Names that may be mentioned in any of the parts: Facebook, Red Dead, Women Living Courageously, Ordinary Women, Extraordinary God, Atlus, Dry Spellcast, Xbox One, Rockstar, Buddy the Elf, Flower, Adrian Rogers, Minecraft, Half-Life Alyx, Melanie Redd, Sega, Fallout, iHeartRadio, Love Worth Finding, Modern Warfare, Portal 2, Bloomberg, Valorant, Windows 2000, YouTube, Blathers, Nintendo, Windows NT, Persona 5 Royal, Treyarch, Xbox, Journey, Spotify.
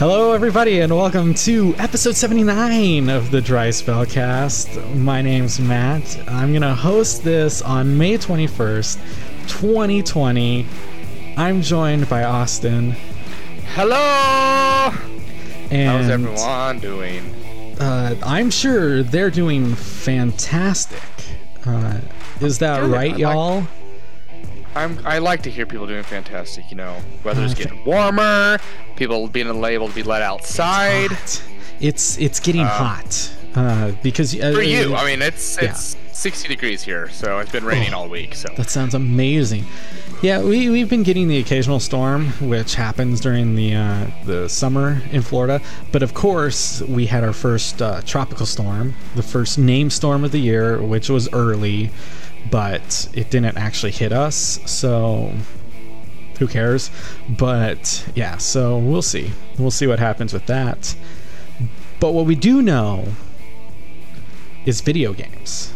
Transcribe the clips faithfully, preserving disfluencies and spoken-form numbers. Hello, everybody, and welcome to episode seventy-nine of the Dry Spellcast. My name's Matt. I'm going to host this on May twenty-first, twenty twenty. I'm joined by Austin. Hello! And how's everyone doing? Uh, I'm sure they're doing fantastic. Uh, is that Good. right, I y'all? Like- I'm, I like to hear people doing fantastic, you know, whether it's getting warmer, people being able to be let outside. It's it's, it's getting uh, hot uh, because uh, for you, I mean, it's it's yeah. sixty degrees here, so it's been raining oh, all week. So that sounds amazing. Yeah, we we've been getting the occasional storm, which happens during the uh, the summer in Florida. But of course, we had our first uh, tropical storm, the first named storm of the year, which was early. But it didn't actually hit us, so who cares? But yeah, so we'll see. We'll see what happens with that. But what we do know is video games.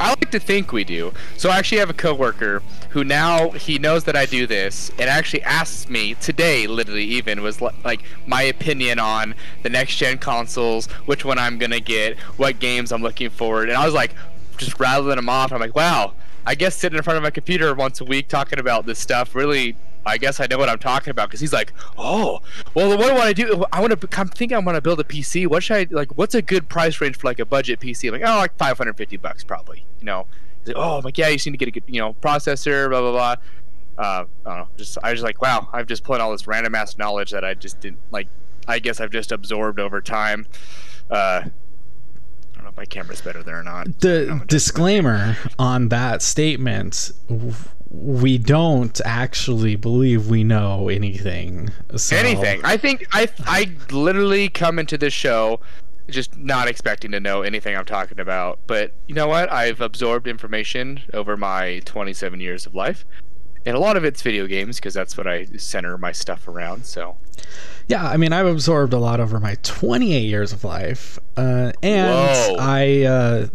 I like to think we do. So I actually have a coworker who now he knows that I do this and actually asks me today, literally even, was like my opinion on the next-gen consoles, which one I'm going to get, what games I'm looking forward. And I was like, just rattling them off. I'm like, wow, I guess sitting in front of my computer once a week talking about this stuff, really, I guess I know what I'm talking about. Because he's like, oh, well, what do I want to do? I want to. I'm thinking I want to build a P C. What should I like? What's a good price range for like a budget P C? I'm like, oh, like five hundred fifty bucks probably. You know? He's like, oh, I'm like, yeah, you just need to get a good, you know, processor, blah blah blah. Uh, I don't know. Just I was just like, wow, I've just put all this random ass knowledge that I just didn't like. I guess I've just absorbed over time. Uh, I don't know if my camera's better there or not. The disclaimer on that statement, we don't actually believe we know anything. So. Anything. I think I I literally come into this show just not expecting to know anything I'm talking about. But you know what? I've absorbed information over my twenty-seven years of life. And a lot of it's video games because that's what I center my stuff around. So, yeah, I mean, I've absorbed a lot over my twenty-eight years of life, uh, and Whoa. I, uh,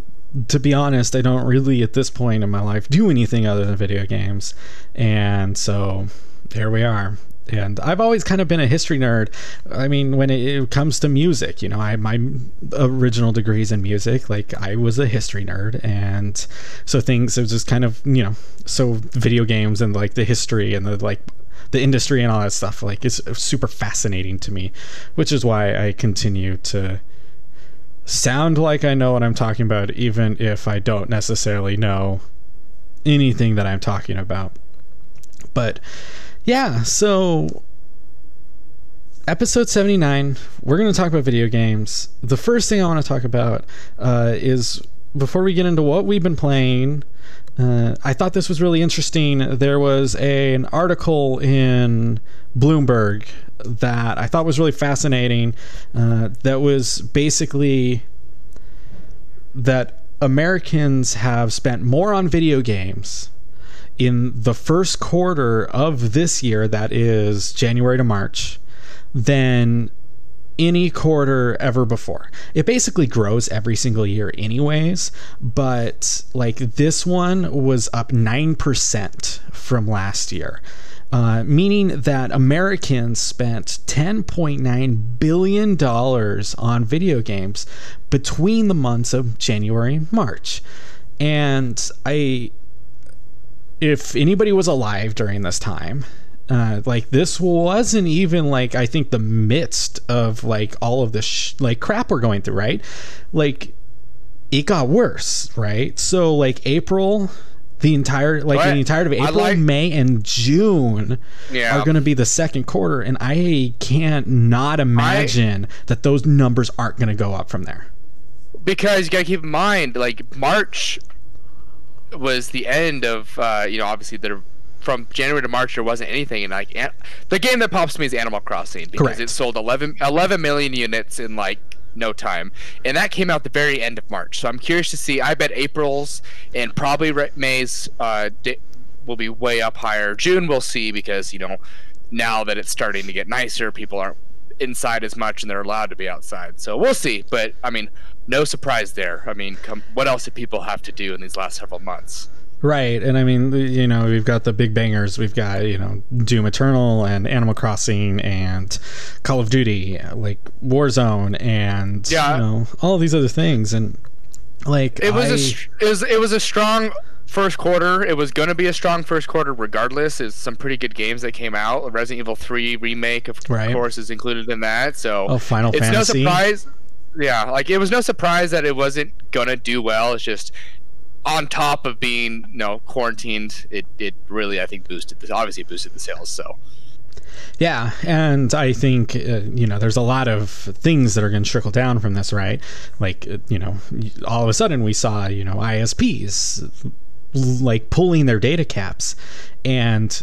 to be honest, I don't really at this point in my life do anything other than video games, and so there we are. And I've always kind of been a history nerd. I mean, when it, it comes to music, you know, I my original degree's in music. Like, I was a history nerd, and so things it was just kind of, you know, so video games and like the history and the like the industry and all that stuff like is super fascinating to me, which is why I continue to sound like I know what I'm talking about, even if I don't necessarily know anything that I'm talking about. But yeah, so episode seventy-nine, we're going to talk about video games. The first thing I want to talk about uh, is, before we get into what we've been playing, uh, I thought this was really interesting. There was a, an article in Bloomberg that I thought was really fascinating uh, that was basically that Americans have spent more on video games in the first quarter of this year, that is January to March, than any quarter ever before. It basically grows every single year anyways, but like this one was up nine percent from last year, uh, meaning that Americans spent ten point nine billion dollars on video games between the months of January and March. And I... if anybody was alive during this time, uh, like this wasn't even like, I think the midst of like all of this sh- like crap we're going through, right? Like it got worse, right? So like April, the entire, like what? the entire of April, like- May and June yeah. are going to be the second quarter. And I can't not imagine I- that those numbers aren't going to go up from there. Because you gotta keep in mind, like March was the end of uh you know obviously there from January to March there wasn't anything, and like an- the game that pops to me is Animal Crossing because Correct. it sold eleven million units in like no time, and that came out the very end of March. So I'm curious to see. I bet April's and probably May's uh di- will be way up higher. June we'll see, because you know now that it's starting to get nicer, people aren't inside as much and they're allowed to be outside, so we'll see. But I mean, no surprise there. I mean, come, what else did people have to do in these last several months? Right. And I mean, you know, we've got the big bangers. We've got, you know, Doom Eternal and Animal Crossing and Call of Duty, like Warzone and, yeah. you know, all of these other things. And like, it was, I, a, it was, it was a strong first quarter. It was going to be a strong first quarter regardless. It's some pretty good games that came out. Resident Evil three remake, of right. course, is included in that. So oh, Final it's Fantasy. No surprise. Yeah, like it was no surprise that it wasn't going to do well. It's just on top of being, you know, quarantined, it, it really, I think, boosted this. Obviously, it boosted the sales, so. Yeah, and I think, uh, you know, there's a lot of things that are going to trickle down from this, right? Like, you know, all of a sudden we saw, you know, I S Ps, like, pulling their data caps and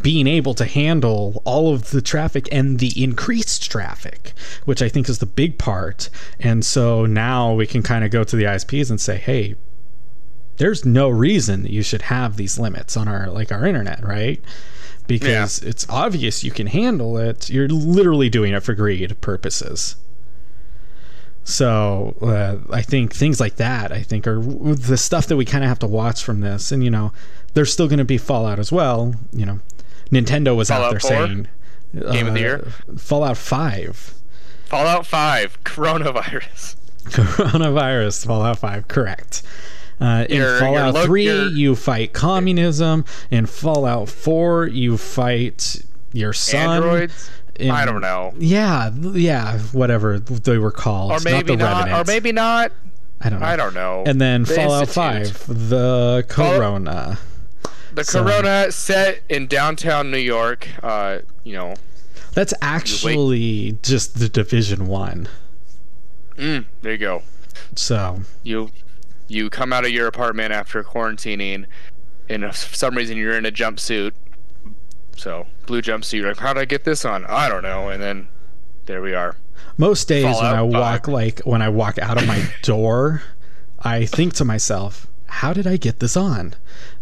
being able to handle all of the traffic and the increased traffic, which I think is the big part. And so now we can kind of go to the I S Ps and say, hey, there's no reason that you should have these limits on our, like, our internet, right? Because yeah. it's obvious you can handle it. You're literally doing it for greed purposes. So uh, I think things like that, I think, are the stuff that we kind of have to watch from this. And, you know, there's still going to be Fallout as well. You know, Nintendo was Fallout out there four? saying Game uh, of the Year, Fallout five, Fallout five, coronavirus, coronavirus, Fallout five, correct. Uh, in your, Fallout your lo- three, your... you fight communism. In Fallout four, you fight your son. Androids. In, I don't know. Yeah, yeah, whatever they were called. Or maybe not. not or maybe not. I don't know. I don't know. And then the Fallout Institute. five, the Corona. The so, Corona set in downtown New York. Uh, you know, that's actually just the Division one. Mm, there you go. So you. You come out of your apartment after quarantining, and for some reason you're in a jumpsuit. So, blue jumpsuit. You're like, how'd I get this on? I don't know. And then there we are. Most days Fallout when I walk five. like when I walk out of my door, I think to myself, how did I get this on?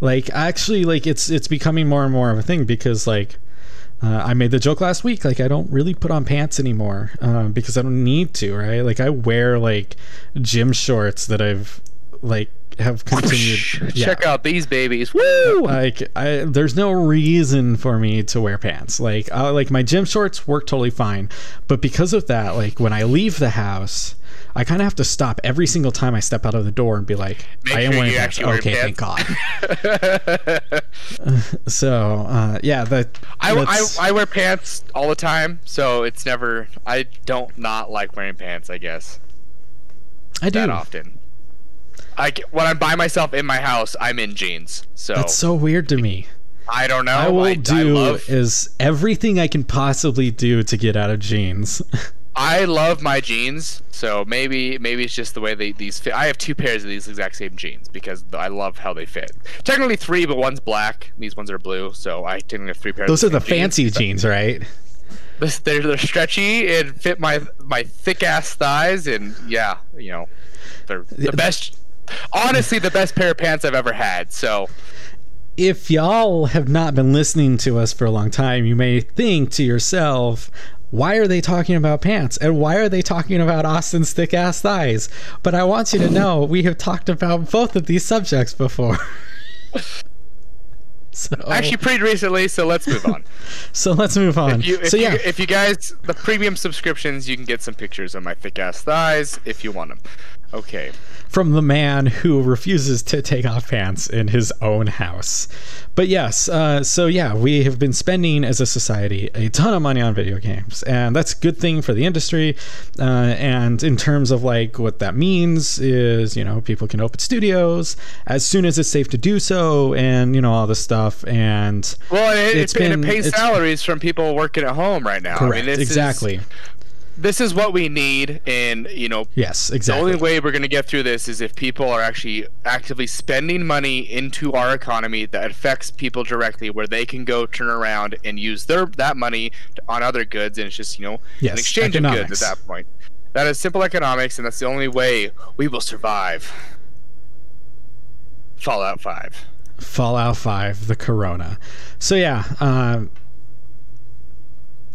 Like, actually, like it's it's becoming more and more of a thing because, like, Uh, I made the joke last week, like, I don't really put on pants anymore uh, because I don't need to, right? Like, I wear, like, gym shorts that I've, like, have continued. Yeah. Check out these babies. Woo! Like, I, there's no reason for me to wear pants. Like, I, like my gym shorts work totally fine. But because of that, like, when I leave the house, I kind of have to stop every single time I step out of the door and be like, Make I am sure wearing pants. Okay, thank God. so, uh, yeah. That, I, I, I wear pants all the time, so it's never... I don't not like wearing pants, I guess. I do. That often. I, when I'm by myself in my house, I'm in jeans. So that's so weird to me. I don't know. I will I, do I love... is everything I can possibly do to get out of jeans. I love my jeans, so maybe maybe it's just the way they these fit. I have two pairs of these exact same jeans because I love how they fit. Technically three, but one's black. These ones are blue, so I technically have three pairs. Those of Those are the jeans, fancy jeans, right? This, they're they're stretchy and fit my my thick ass thighs, and yeah, you know, they're the best. Honestly, the best pair of pants I've ever had. So. If y'all have not been listening to us for a long time, you may think to yourself, why are they talking about pants? And why are they talking about Austin's thick-ass thighs? But I want you to know we have talked about both of these subjects before. So, actually, pretty recently, so let's move on. so let's move on. If you, if so yeah, you, if you guys, the premium subscriptions, you can get some pictures of my thick-ass thighs if you want them. Okay. From the man who refuses to take off pants in his own house. But yes, uh, so yeah, we have been spending as a society a ton of money on video games, and that's a good thing for the industry. Uh, and in terms of like what that means is, you know, people can open studios as soon as it's safe to do so, and you know all this stuff. And well, it, it's it, been, it pays salaries from people working at home right now. Correct. I mean, this exactly. Is, This is what we need, and, you know, yes, exactly. The only way we're going to get through this is if people are actually actively spending money into our economy that affects people directly, where they can go turn around and use their that money on other goods, and it's just, you know, yes, an exchange economics. of goods at that point. That is simple economics, and that's the only way we will survive. Fallout five. Fallout five, the Corona. So, yeah, um... Uh,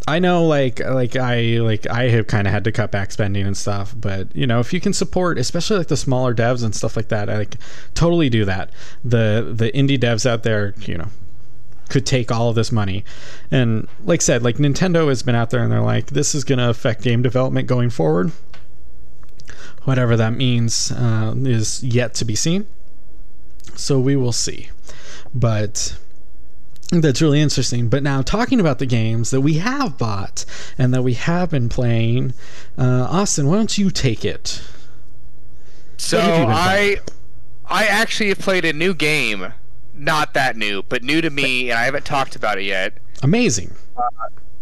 I know, like, like I like I have kind of had to cut back spending and stuff, but you know, if you can support, especially like the smaller devs and stuff like that, I like totally do that. The the indie devs out there, you know, could take all of this money, and like I said, like Nintendo has been out there and they're like, this is going to affect game development going forward. Whatever that means uh, is yet to be seen. So we will see, but. That's really interesting. But now talking about the games that we have bought and that we have been playing, uh, Austin, why don't you take it? So I, I actually have played a new game, not that new, but new to me, and I haven't talked about it yet. Amazing. Uh,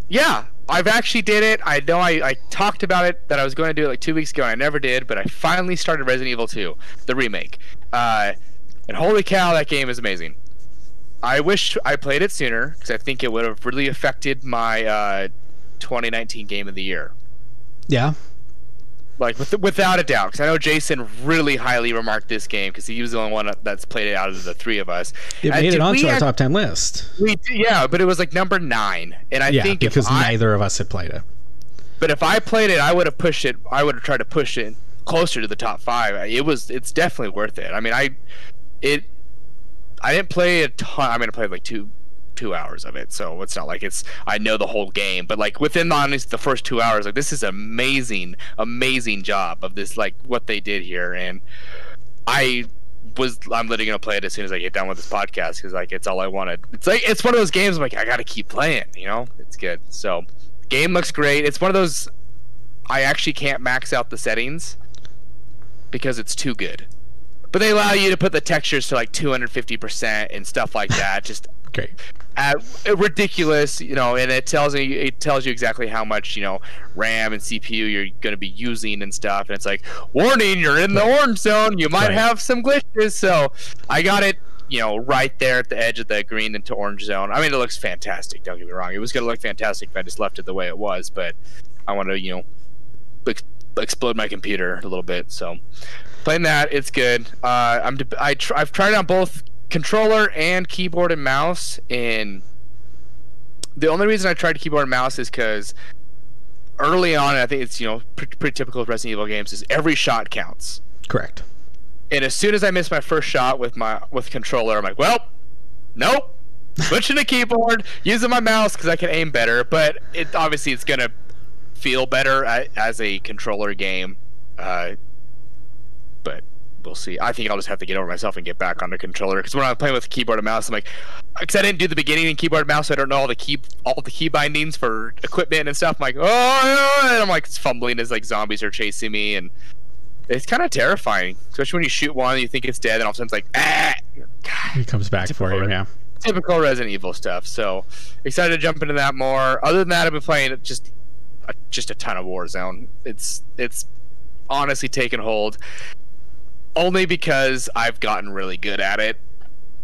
yeah, I've actually did it. I know I, I talked about it that I was going to do it like two weeks ago, and I never did, but I finally started Resident Evil two, the remake. Uh, and holy cow, that game is amazing. I wish I played it sooner because I think it would have really affected my uh, twenty nineteen game of the year. Yeah. Like, with, without a doubt, because I know Jason really highly remarked this game because he was the only one that's played it out of the three of us. It made and it onto our had, top ten list. We, yeah, but it was like number nine. And I yeah, think because I, neither of us had played it. But if I played it, I would have pushed it. I would have tried to push it closer to the top five. It was. It's definitely worth it. I mean, I... It... I didn't play a ton. I mean, I played like two, two hours of it. So it's not like it's I know the whole game, but like within honestly the first two hours, like this is amazing, amazing job of this like what they did here. And I was I'm literally gonna play it as soon as I get done with this podcast because like it's all I wanted. It's like it's one of those games. I'm like I gotta keep playing. You know, it's good. So game looks great. It's one of those I actually can't max out the settings because it's too good. But they allow you to put the textures to like two hundred fifty percent and stuff like that. Just great, at, ridiculous, you know. And it tells you it tells you exactly how much you know RAM and C P U you're going to be using and stuff. And it's like, warning, you're in the orange zone. You might right. have some glitches. So I got it, you know, right there at the edge of the green into orange zone. I mean, it looks fantastic. Don't get me wrong. It was going to look fantastic if I just left it the way it was. But I want to, you know, ex- explode my computer a little bit. So. Playing that, it's good. Uh, I'm I tr- I've tried on both controller and keyboard and mouse, and the only reason I tried keyboard and mouse is because early on, I think it's you know pretty, pretty typical of Resident Evil games is every shot counts. Correct. And as soon as I missed my first shot with my with controller, I'm like, well, nope, switching to keyboard, using my mouse because I can aim better. But it obviously it's gonna feel better at, as a controller game. Uh, But we'll see. I think I'll just have to get over myself and get back on the controller because when I'm playing with keyboard and mouse, I'm like, because I didn't do the beginning in keyboard and mouse, so I don't know all the key all the key bindings for equipment and stuff. I'm like, oh, and I'm like fumbling as like zombies are chasing me, and it's kind of terrifying, especially when you shoot one and you think it's dead, and all of a sudden it's like, ah, God. It comes back for you, yeah. Typical Resident Evil stuff. So excited to jump into that more. Other than that, I've been playing just just a ton of Warzone. It's it's honestly taken hold. Only because I've gotten really good at it.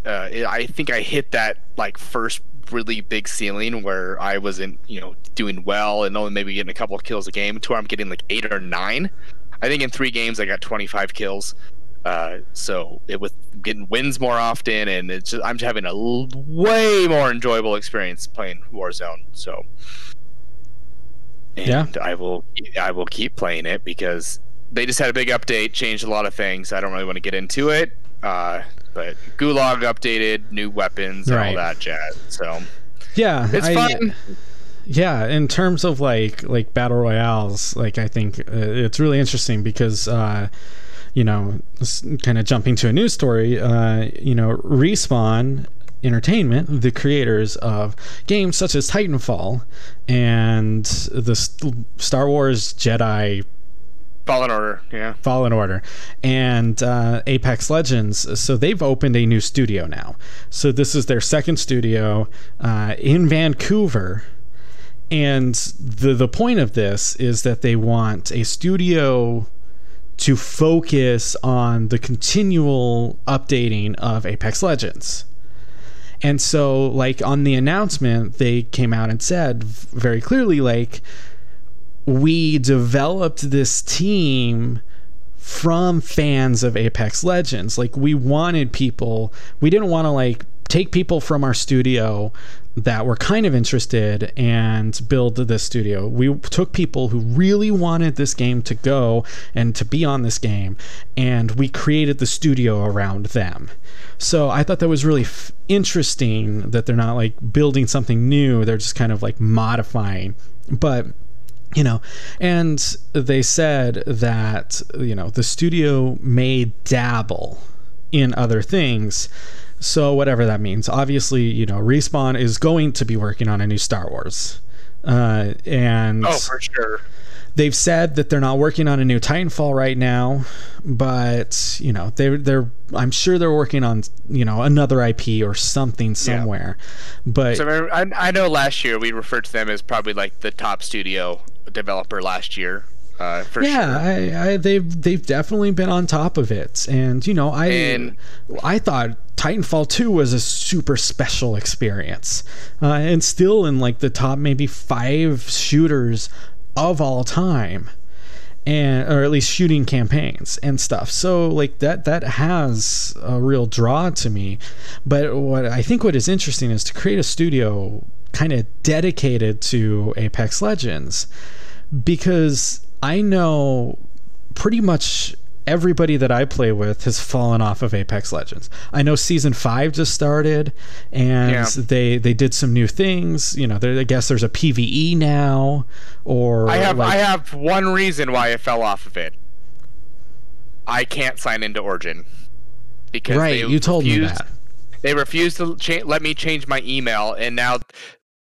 Uh, it. I think I hit that like first really big ceiling where I wasn't, you know, doing well and only maybe getting a couple of kills a game to where I'm getting like eight or nine. I think in three games I got twenty-five kills. Uh, so it was getting wins more often, and it's just, I'm just having a l- way more enjoyable experience playing Warzone. So, and yeah, I will I will keep playing it because. They just had a big update, changed a lot of things. I don't really want to get into it, uh, but Gulag updated, new weapons, and right. all that jazz. So yeah, it's I, fun. Yeah, in terms of like like battle royales, like I think uh, it's really interesting because uh, you know, kind of jumping to a news story. Uh, you know, Respawn Entertainment, the creators of games such as Titanfall and the st- Star Wars Jedi. Fallen Order, yeah. Fallen Order, and uh, Apex Legends. So they've opened a new studio now. So this is their second studio uh, in Vancouver, and the the point of this is that they want a studio to focus on the continual updating of Apex Legends. And so, like on the announcement, they came out and said very clearly, like. We developed this team from fans of Apex Legends. Like we wanted people, we didn't want to like take people from our studio that were kind of interested and build this studio. We took people who really wanted this game to go and to be on this game, and we created the studio around them. So I thought that was really f- interesting that they're not like building something new. They're just kind of like modifying. But, you know, and they said that, you know, the studio may dabble in other things. So whatever that means. Obviously, you know, Respawn is going to be working on a new Star Wars. Uh, and oh, for sure. They've said that they're not working on a new Titanfall right now, but, you know, they they're I'm sure they're working on, you know, another I P or something somewhere. Yeah. But so I, I know last year we referred to them as probably like the top studio developer last year. Uh, for yeah, sure. I, I, they've they've definitely been on top of it, and you know, I and, I thought Titanfall two was a super special experience, uh, and still in like the top maybe five shooters of all time, and or at least shooting campaigns and stuff. So like that that has a real draw to me. But what I think what is interesting is to create a studio kind of dedicated to Apex Legends, because I know pretty much everybody that I play with has fallen off of Apex Legends. I know season five just started, and yeah. they, they did some new things. You know, I guess there's a PvE now, or I have like, I have one reason why I fell off of it. I can't sign into Origin because right, they you told refused, me that they refused to cha- let me change my email, and now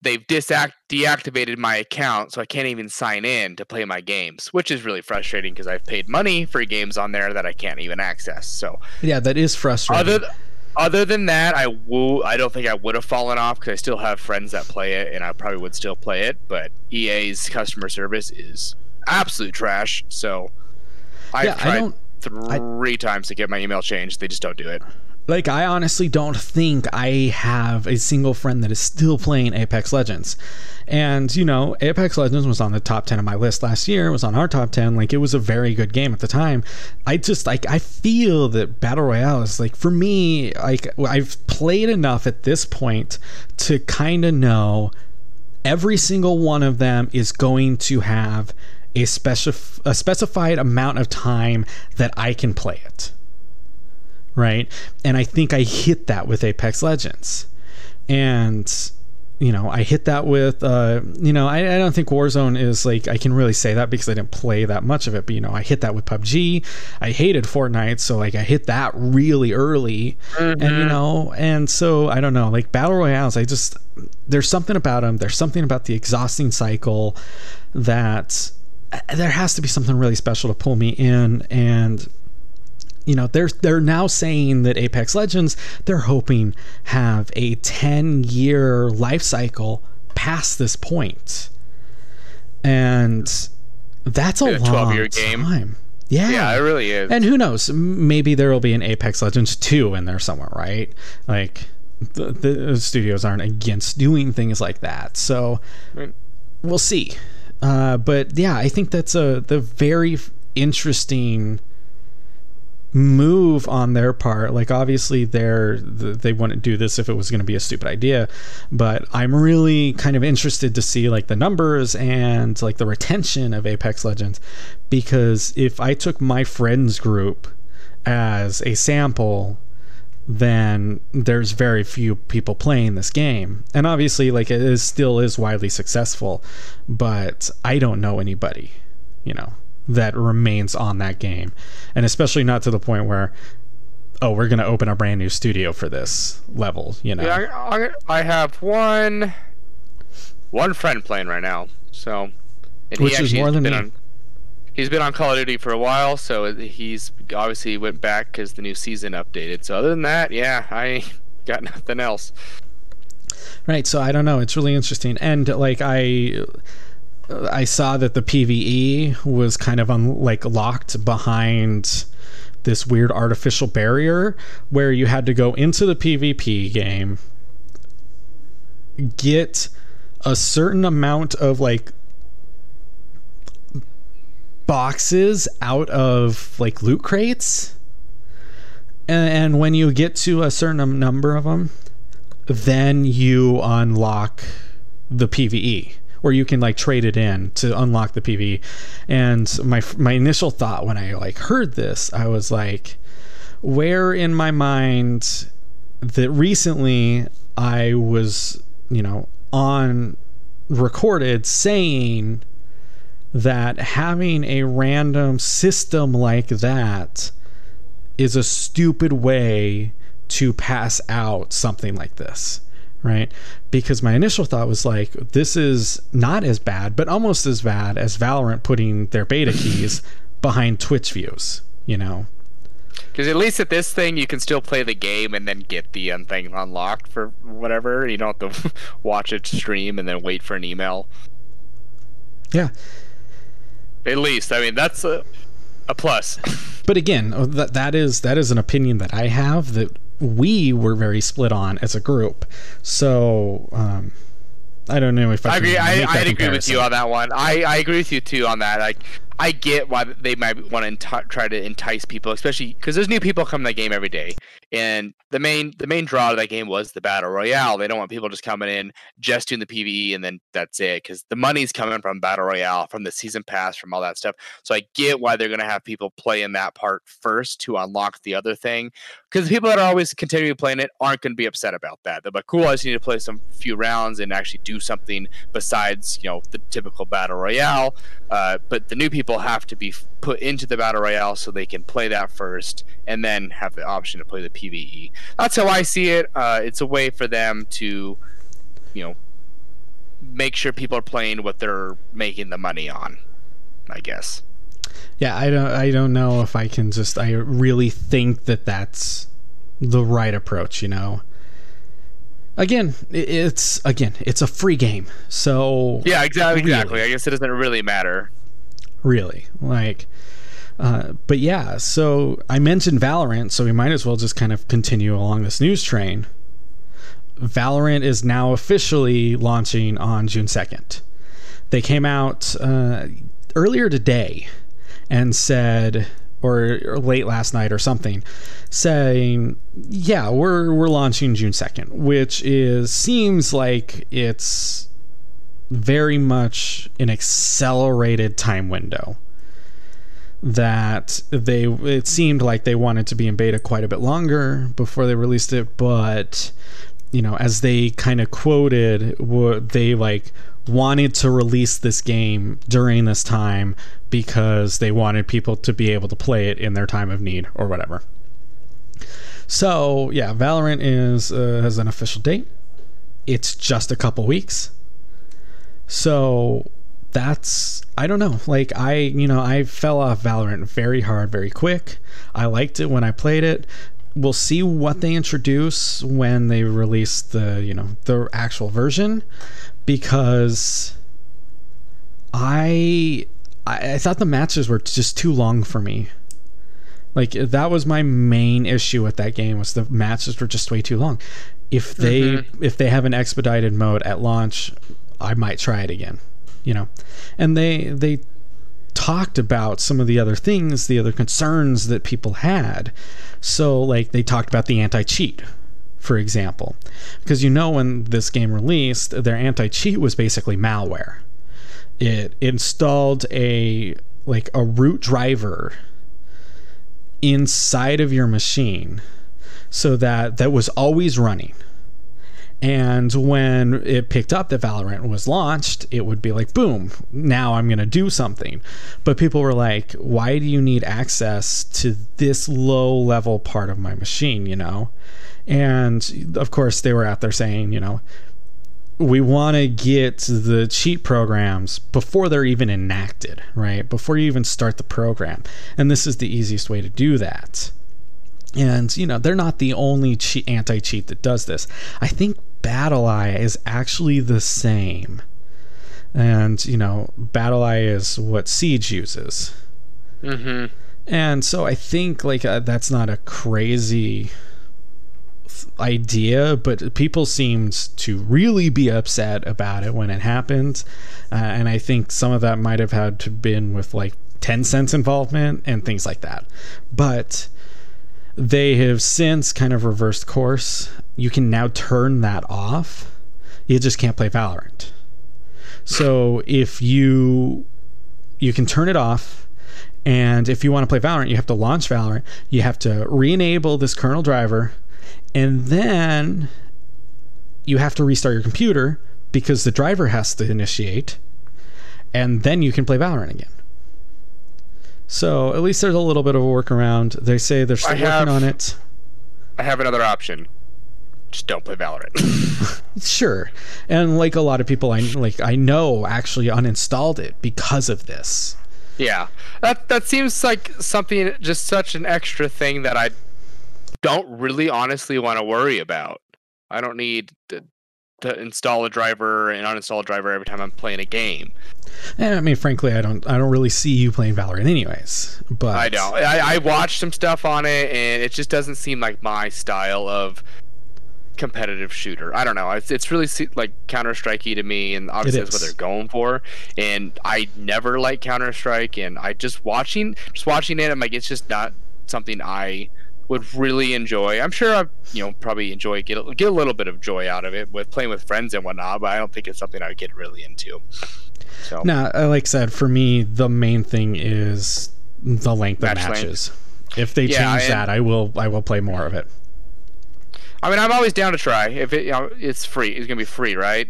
they've disact- deactivated my account, so I can't even sign in to play my games, which is really frustrating because I've paid money for games on there that I can't even access. So yeah, that is frustrating. Other, th- other than that, I woo- I don't think I would have fallen off because I still have friends that play it, and I probably would still play it, but E A's customer service is absolute trash, so I've yeah, tried I three I... times to get my email changed. They just don't do it. Like, I honestly don't think I have a single friend that is still playing Apex Legends. And, you know, Apex Legends was on the top ten of my list last year. It was on our top ten. Like, it was a very good game at the time. I just, like, I feel that Battle Royale is, like, for me, like, I've played enough at this point to kind of know every single one of them is going to have a, specif- a specified amount of time that I can play it. Right. And I think I hit that with Apex Legends. And, you know, I hit that with, uh, you know, I, I don't think Warzone is like, I can really say that because I didn't play that much of it. But, you know, I hit that with P U B G. I hated Fortnite. So, like, I hit that really early. Mm-hmm. And, you know, and so I don't know, like Battle Royales, I just, there's something about them. There's something about the exhausting cycle that there has to be something really special to pull me in. And, you know, they're they're now saying that Apex Legends, they're hoping have a ten-year life cycle past this point. And that's a, a long twelve-year game. Time. Yeah. Yeah, it really is. And who knows? Maybe there will be an Apex Legends two in there somewhere, right? Like, the, the studios aren't against doing things like that. So, we'll see. Uh, but, yeah, I think that's a the very interesting move on their part. Like, obviously they're they wouldn't do this if it was going to be a stupid idea, but I'm really kind of interested to see like the numbers and like the retention of Apex Legends, because if I took my friends group as a sample, then there's very few people playing this game, and obviously like it is still is widely successful, but I don't know anybody, you know, that remains on that game, and especially not to the point where, oh, we're going to open a brand new studio for this level, you know. Yeah, I, I, I have one one friend playing right now, so and which he is more than been me. On, he's been on Call of Duty for a while, so he's obviously went back because the new season updated. So other than that, yeah, I got nothing else. Right, so I don't know. It's really interesting, and like I. I saw that the PvE was kind of un- like locked behind this weird artificial barrier where you had to go into the PvP game, get a certain amount of like boxes out of like loot crates, and, and when you get to a certain number of them, then you unlock the PvE, or you can like trade it in to unlock the PvE. And my my initial thought when I like heard this, I was like, where in my mind that recently I was, you know, on recorded saying that having a random system like that is a stupid way to pass out something like this, right? Because my initial thought was like, this is not as bad, but almost as bad as Valorant putting their beta keys behind Twitch views, you know? Because at least at this thing, you can still play the game and then get the um, thing unlocked for whatever. You don't have to watch it stream and then wait for an email. Yeah. At least, I mean, that's a, a plus. But again, that that is that is an opinion that I have that we were very split on as a group. So um, I don't know if I, I agree. I, I'd agree with you on that one. I, I agree with you too on that. Like, I get why they might want to enti- try to entice people, especially because there's new people coming to that game every day. And the main the main draw to that game was the Battle Royale. They don't want people just coming in, just doing the PvE, and then that's it. Because the money's coming from Battle Royale, from the Season Pass, from all that stuff. So I get why they're going to have people play in that part first to unlock the other thing. Because the people that are always continuing playing it aren't going to be upset about that. They're like, cool, I just need to play some few rounds and actually do something besides, you know, the typical Battle Royale. Uh, but the new people have to be put into the Battle Royale so they can play that first and then have the option to play the PvE. That's how I see it. Uh, it's a way for them to, you know, make sure people are playing what they're making the money on, I guess. Yeah, I don't I don't know if I can just... I really think that that's the right approach, you know? Again, it's... Again, it's a free game, so... Yeah, exactly. Really. exactly. I guess it doesn't really matter. Really, like, uh, but yeah, so I mentioned Valorant, so we might as well just kind of continue along this news train. Valorant is now officially launching on June second. They came out uh, earlier today and said, or, or late last night or something, saying, yeah, we're we're launching June second, which is seems like it's very much an accelerated time window that they it seemed like they wanted to be in beta quite a bit longer before they released it. But, you know, as they kind of quoted, they like wanted to release this game during this time because they wanted people to be able to play it in their time of need or whatever. So yeah, Valorant is uh, has an official date. It's just a couple weeks. So that's, I don't know, like I, you know, I fell off Valorant very hard, very quick. I liked it when I played it. We'll see what they introduce when they release the, you know, the actual version, because I, I thought the matches were just too long for me. Like, that was my main issue with that game, was the matches were just way too long. If they, mm-hmm. if they have an expedited mode at launch, I might try it again, you know. And they they talked about some of the other things, the other concerns that people had. So, like, they talked about the anti-cheat, for example, because, you know, when this game released, their anti-cheat was basically malware. It installed a like a root driver inside of your machine, so that that was always running. And when it picked up that Valorant was launched, it would be like, boom, now I'm going to do something. But people were like, why do you need access to this low level part of my machine, you know? And of course, they were out there saying, you know, we want to get the cheat programs before they're even enacted, right? Before you even start the program. And this is the easiest way to do that. And, you know, they're not the only cheat, anti-cheat that does this. I think BattleEye is actually the same. And, you know, BattleEye is what Siege uses. Mm-hmm. And so I think, like, uh, that's not a crazy idea, but people seemed to really be upset about it when it happened. Uh, and I think some of that might have had to been with, like, Tencent's involvement and things like that. But... They have since kind of reversed course. You can now turn that off. You just can't play Valorant. So if you you can turn it off, and if you want to play Valorant, you have to launch Valorant. You have to re-enable this kernel driver, and then you have to restart your computer because the driver has to initiate, and then you can play Valorant again. So at least there's a little bit of a workaround. They say they're still I working have, on it. I have another option. Just don't play Valorant. Sure. And like a lot of people I like I know actually uninstalled it because of this. Yeah. That that seems like something, just such an extra thing that I don't really honestly want to worry about. I don't need to, to install a driver and uninstall a driver every time I'm playing a game. And I mean, frankly, I don't I don't really see you playing Valorant anyways. But I don't. I, I watched some stuff on it, and it just doesn't seem like my style of competitive shooter. I don't know. It's, it's really like Counter-Strikey to me, and obviously that's what they're going for. And I never like Counter-Strike, and I just watching just watching it, I'm like, it's just not something I would really enjoy. I'm sure I, you know, probably enjoy get a, get a little bit of joy out of it with playing with friends and whatnot, but I don't think it's something I would get really into. So no, like I said, for me, the main thing is the length of matches. Length. If they yeah, change that, I will I will play more of it. I mean, I'm always down to try. If it, you know, it's free, it's gonna be free, right?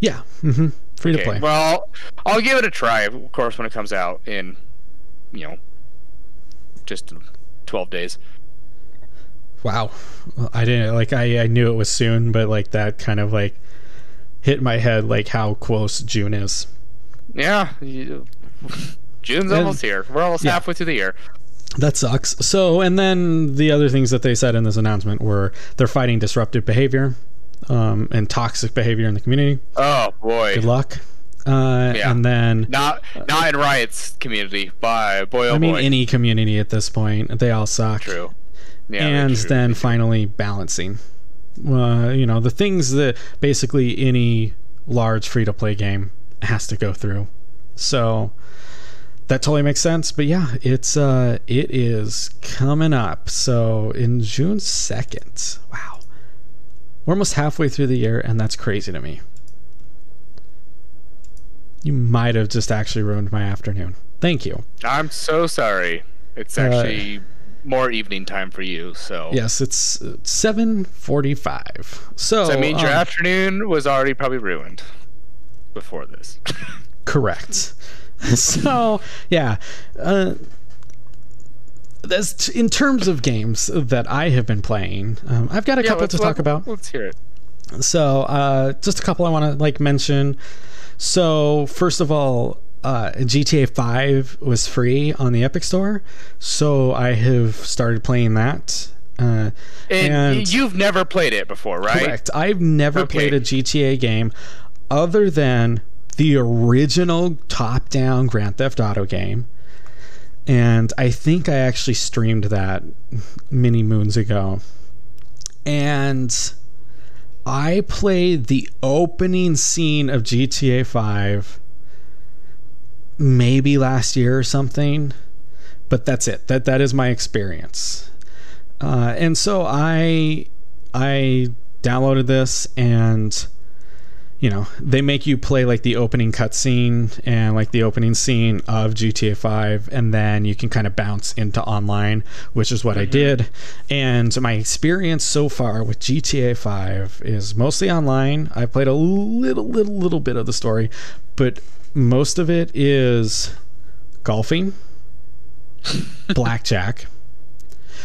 Yeah, mm-hmm. Free okay. to play. Well, I'll give it a try, of course, when it comes out in, you know, just twelve days. Wow, well, I didn't like. I I knew it was soon, but like that kind of like hit my head, like how close June is. Yeah, you, June's and, almost here. We're almost yeah. halfway through the year. That sucks. So, and then the other things that they said in this announcement were they're fighting disruptive behavior um, and toxic behavior in the community. Oh boy, good luck. Uh, yeah. And then not not in Riot's community. Bye, boy. Oh, I mean, boy. Any community at this point, they all suck. True. Yeah, and true. Then finally balancing. Uh, you know, the things that basically any large free-to-play game has to go through. So that totally makes sense. But yeah, it's uh, it is coming up. So in June second. Wow. We're almost halfway through the year, and that's crazy to me. You might have just actually ruined my afternoon. Thank you. I'm so sorry. It's actually... Uh, more evening time for you, so yes, it's seven forty-five. So, so that means um, your afternoon was already probably ruined before this. Correct. So yeah, uh, that's in terms of games that I have been playing. Um, I've got a yeah, couple to talk let's, about. Let's hear it. So uh, just a couple I want to like mention. So first of all, Uh, G T A five was free on the Epic Store, so I have started playing that. Uh, and, and you've never played it before, right? Correct. I've never okay. played a G T A game other than the original top-down Grand Theft Auto game, and I think I actually streamed that many moons ago. And I played the opening scene of G T A five maybe last year or something, but that's it. That that is my experience. Uh, and so I I downloaded this, and you know, they make you play like the opening cutscene and like the opening scene of G T A five, and then you can kind of bounce into online, which is what mm-hmm. I did. And my experience so far with G T A five is mostly online. I played a little little little bit of the story, but most of it is golfing, blackjack,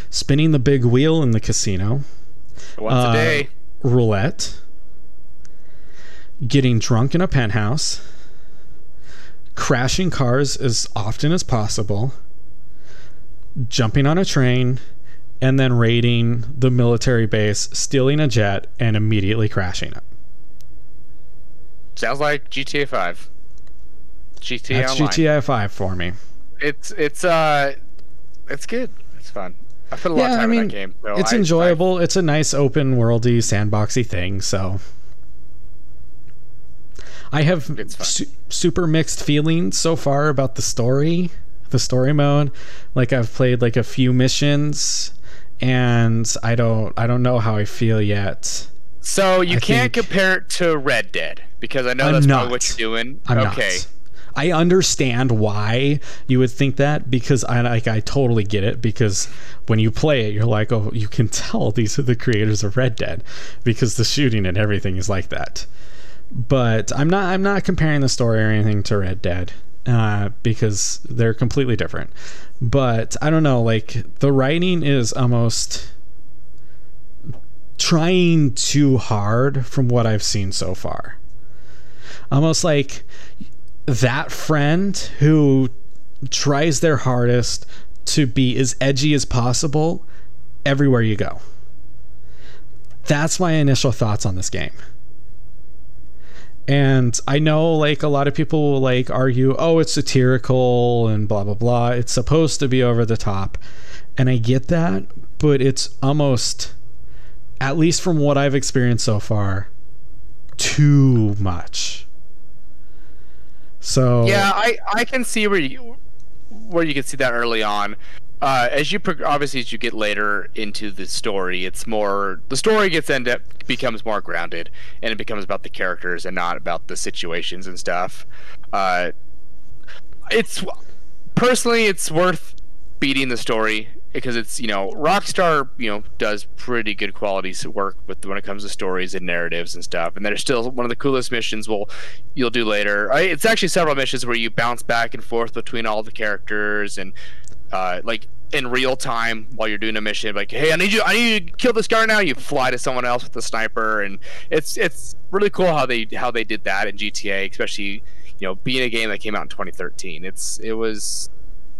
spinning the big wheel in the casino, once uh, a day, roulette, getting drunk in a penthouse, crashing cars as often as possible, jumping on a train, and then raiding the military base, stealing a jet, and immediately crashing it. Sounds like G T A five. G T A That's Online. G T A five for me. It's it's uh, it's good. It's fun. I put a lot yeah, of time I mean, in that game. So it's I, enjoyable. I, it's a nice open worldy, sandboxy thing. So I have su- super mixed feelings so far about the story, the story mode. Like I've played like a few missions, and I don't I don't know how I feel yet. So you I can't think... compare it to Red Dead, because I know I'm that's not. probably what you're doing. I'm okay. Not. I understand why you would think that, because I like I totally get it, because when you play it, you're like, oh, you can tell these are the creators of Red Dead, because the shooting and everything is like that. But I'm not I'm not comparing the story or anything to Red Dead, uh, because they're completely different. But I don't know, like the writing is almost trying too hard from what I've seen so far. Almost like that friend who tries their hardest to be as edgy as possible everywhere you go. That's my initial thoughts on this game. And I know, like, a lot of people will, like, argue, oh, it's satirical and blah, blah, blah. It's supposed to be over the top. And I get that, but it's almost, at least from what I've experienced so far, too much. So yeah, I, I can see where you where you can see that early on. Uh, as you pro- obviously as you get later into the story, it's more the story gets end up becomes more grounded, and it becomes about the characters and not about the situations and stuff. Uh, it's personally it's worth beating the story, because it's, you know, Rockstar, you know, does pretty good quality work with when it comes to stories and narratives and stuff. And there's still one of the coolest missions will you'll do later. It's actually several missions where you bounce back and forth between all the characters and uh, like in real time while you're doing a mission. Like, hey, I need you, I need you to kill this guy now. You fly to someone else with a sniper, and it's it's really cool how they how they did that in G T A, especially, you know, being a game that came out in twenty thirteen. It's it was.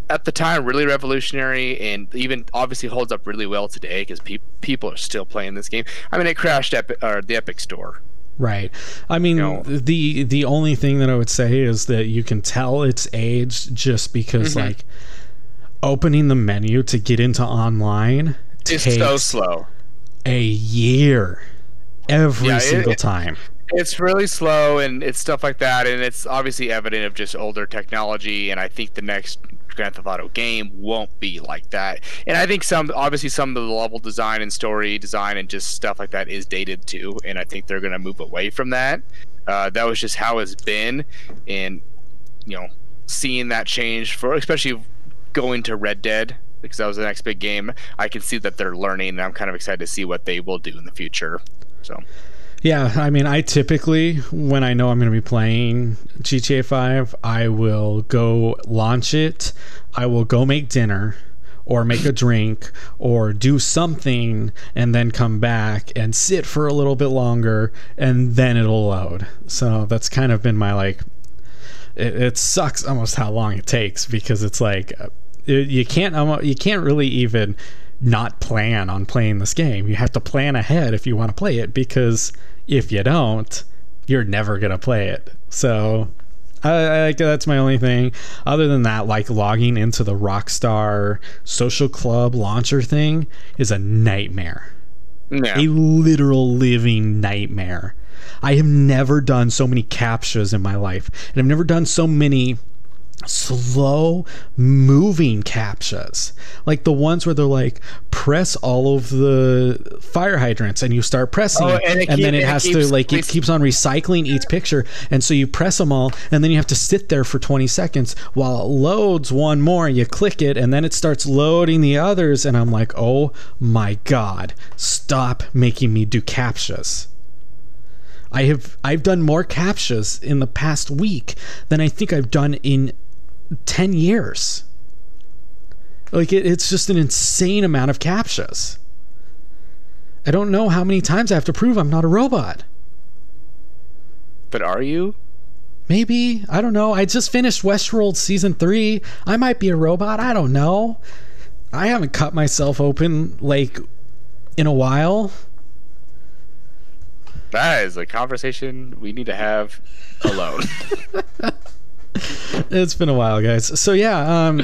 At the time, really revolutionary, and even obviously holds up really well today, because pe- people are still playing this game. I mean, it crashed Epi- or the Epic Store. Right. I mean, you know, the the only thing that I would say is that you can tell it's aged just because, mm-hmm. like, opening the menu to get into online takes it's so slow. A year every yeah, single it, it, time. It's really slow, and it's stuff like that, and it's obviously evident of just older technology. And I think the next Grand Theft Auto game won't be like that, and I think some obviously some of the level design and story design and just stuff like that is dated too, and I think they're going to move away from that. Uh, that was just how it's been, and you know, seeing that change for especially going to Red Dead, because that was the next big game, I can see that they're learning, and I'm kind of excited to see what they will do in the future. So yeah, I mean, I typically, when I know I'm going to be playing G T A five, I will go launch it, I will go make dinner, or make a drink, or do something, and then come back and sit for a little bit longer, and then it'll load. So that's kind of been my, like, it, it sucks almost how long it takes, because it's like, it, you can't you can't really even not plan on playing this game. You have to plan ahead if you want to play it, because if you don't, you're never gonna play it. So I, I that's my only thing. Other than that, like, logging into the Rockstar social club launcher thing is a nightmare. Yeah. A literal living nightmare. I have never done so many captchas in my life, and I've never done so many slow moving captchas, like the ones where they're like, press all of the fire hydrants, and you start pressing, oh, and, it and keep, then it, it has keeps, to like it keeps on recycling each picture, and so you press them all, and then you have to sit there for twenty seconds while it loads one more, and you click it, and then it starts loading the others, and I'm like, oh my god, stop making me do captchas. I have I've done more captchas in the past week than I think I've done in ten years. Like, it, it's just an insane amount of captchas. I don't know how many times I have to prove I'm not a robot. But are you? Maybe. I don't know. I just finished Westworld season three. I might be a robot. I don't know. I haven't cut myself open, like, in a while. That is a conversation we need to have alone. It's been a while, guys. So yeah, um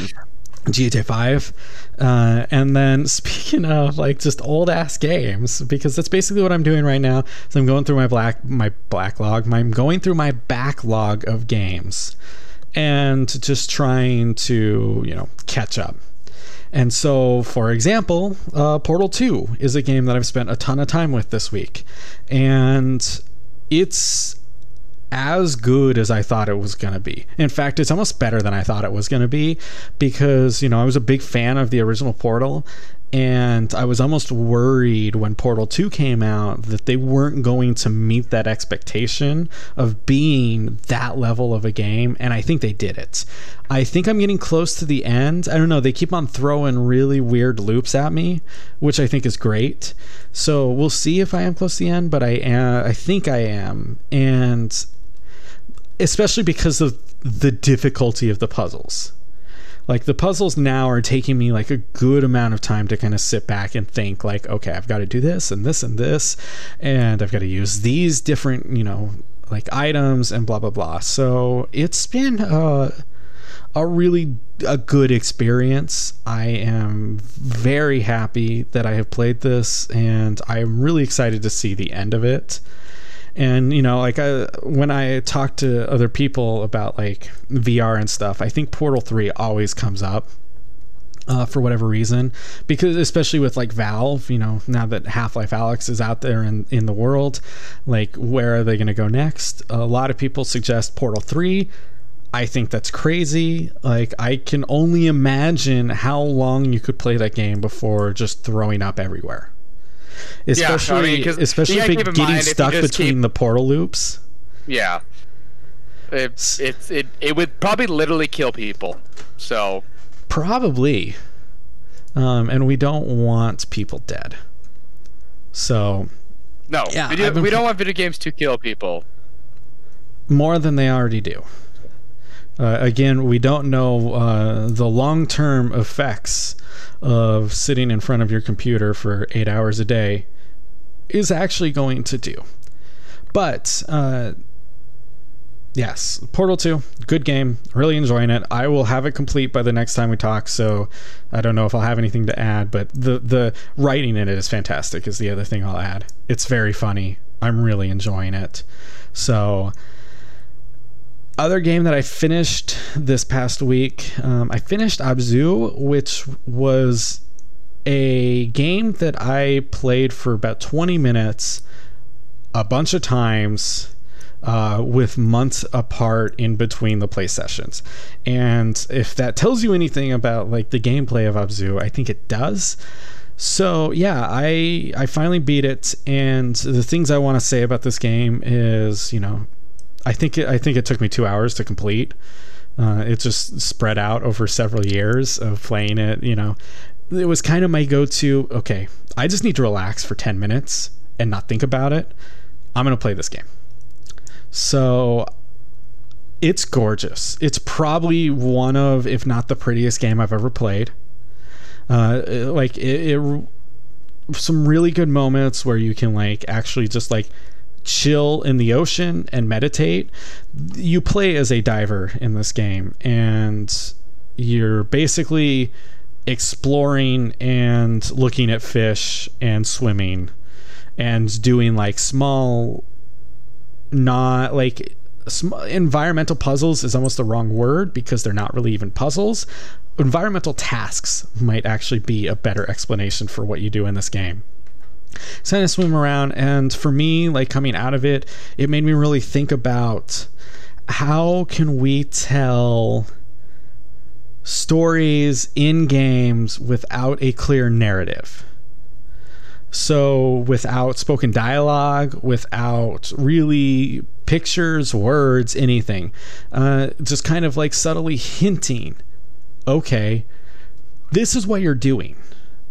G T A five, uh and then speaking of, like, just old ass games, because that's basically what I'm doing right now. So I'm going through my black my backlog I'm going through my backlog of games and just trying to, you know, catch up. And so, for example, uh, Portal two is a game that I've spent a ton of time with this week. And it's as good as I thought it was going to be. In fact, it's almost better than I thought it was going to be, because, you know, I was a big fan of the original Portal, and I was almost worried when Portal two came out that they weren't going to meet that expectation of being that level of a game, and I think they did it. I think I'm getting close to the end. I don't know, they keep on throwing really weird loops at me, which I think is great. So we'll see if I am close to the end, but I am, I think I am. And especially because of the difficulty of the puzzles. Like, the puzzles now are taking me like a good amount of time to kind of sit back and think like, okay, I've got to do this and this and this, and I've got to use these different, you know, like items and blah, blah, blah. So it's been uh, a really a good experience. I am very happy that I have played this, and I'm really excited to see the end of it. And, you know, like I, when I talk to other people about like V R and stuff, I think Portal three always comes up uh, for whatever reason, because especially with like Valve, you know, now that Half-Life Alyx is out there in, in the world, like, where are they going to go next? A lot of people suggest Portal three. I think that's crazy. Like, I can only imagine how long you could play that game before just throwing up everywhere. Especially, yeah, I mean, especially if getting stuck between keep, the portal loops. Yeah, it's it's it it would probably literally kill people. So probably, um, and we don't want people dead. So no, yeah, we, do, been, we don't want video games to kill people more than they already do. Uh, again, we don't know uh, the long-term effects of sitting in front of your computer for eight hours a day is actually going to do. But, uh, yes, Portal two, good game. Really enjoying it. I will have it complete by the next time we talk, so I don't know if I'll have anything to add, but the, the writing in it is fantastic is the other thing I'll add. It's very funny. I'm really enjoying it. So... Other game that I finished this past week, um, I finished Abzu, which was a game that I played for about twenty minutes a bunch of times uh, with months apart in between the play sessions. And if that tells you anything about like the gameplay of Abzu, I think it does. So yeah, I, I finally beat it. And the things I want to say about this game is, you know, I think it, I think it took me two hours to complete. Uh, it just spread out over several years of playing it. You know, it was kind of my go-to. Okay, I just need to relax for ten minutes and not think about it. I'm gonna play this game. So it's gorgeous. It's probably one of, if not the prettiest game I've ever played. Uh, it, like it, it, some really good moments where you can like actually just like chill in the ocean and meditate. You play as a diver in this game, and you're basically exploring and looking at fish and swimming and doing like small, not like sm- environmental puzzles is almost the wrong word, because they're not really even puzzles. Environmental tasks might actually be a better explanation for what you do in this game. So I swim around, and for me, like coming out of it, it made me really think about how can we tell stories in games without a clear narrative. So without spoken dialogue, without really pictures, words, anything, uh, just kind of like subtly hinting, okay, this is what you're doing.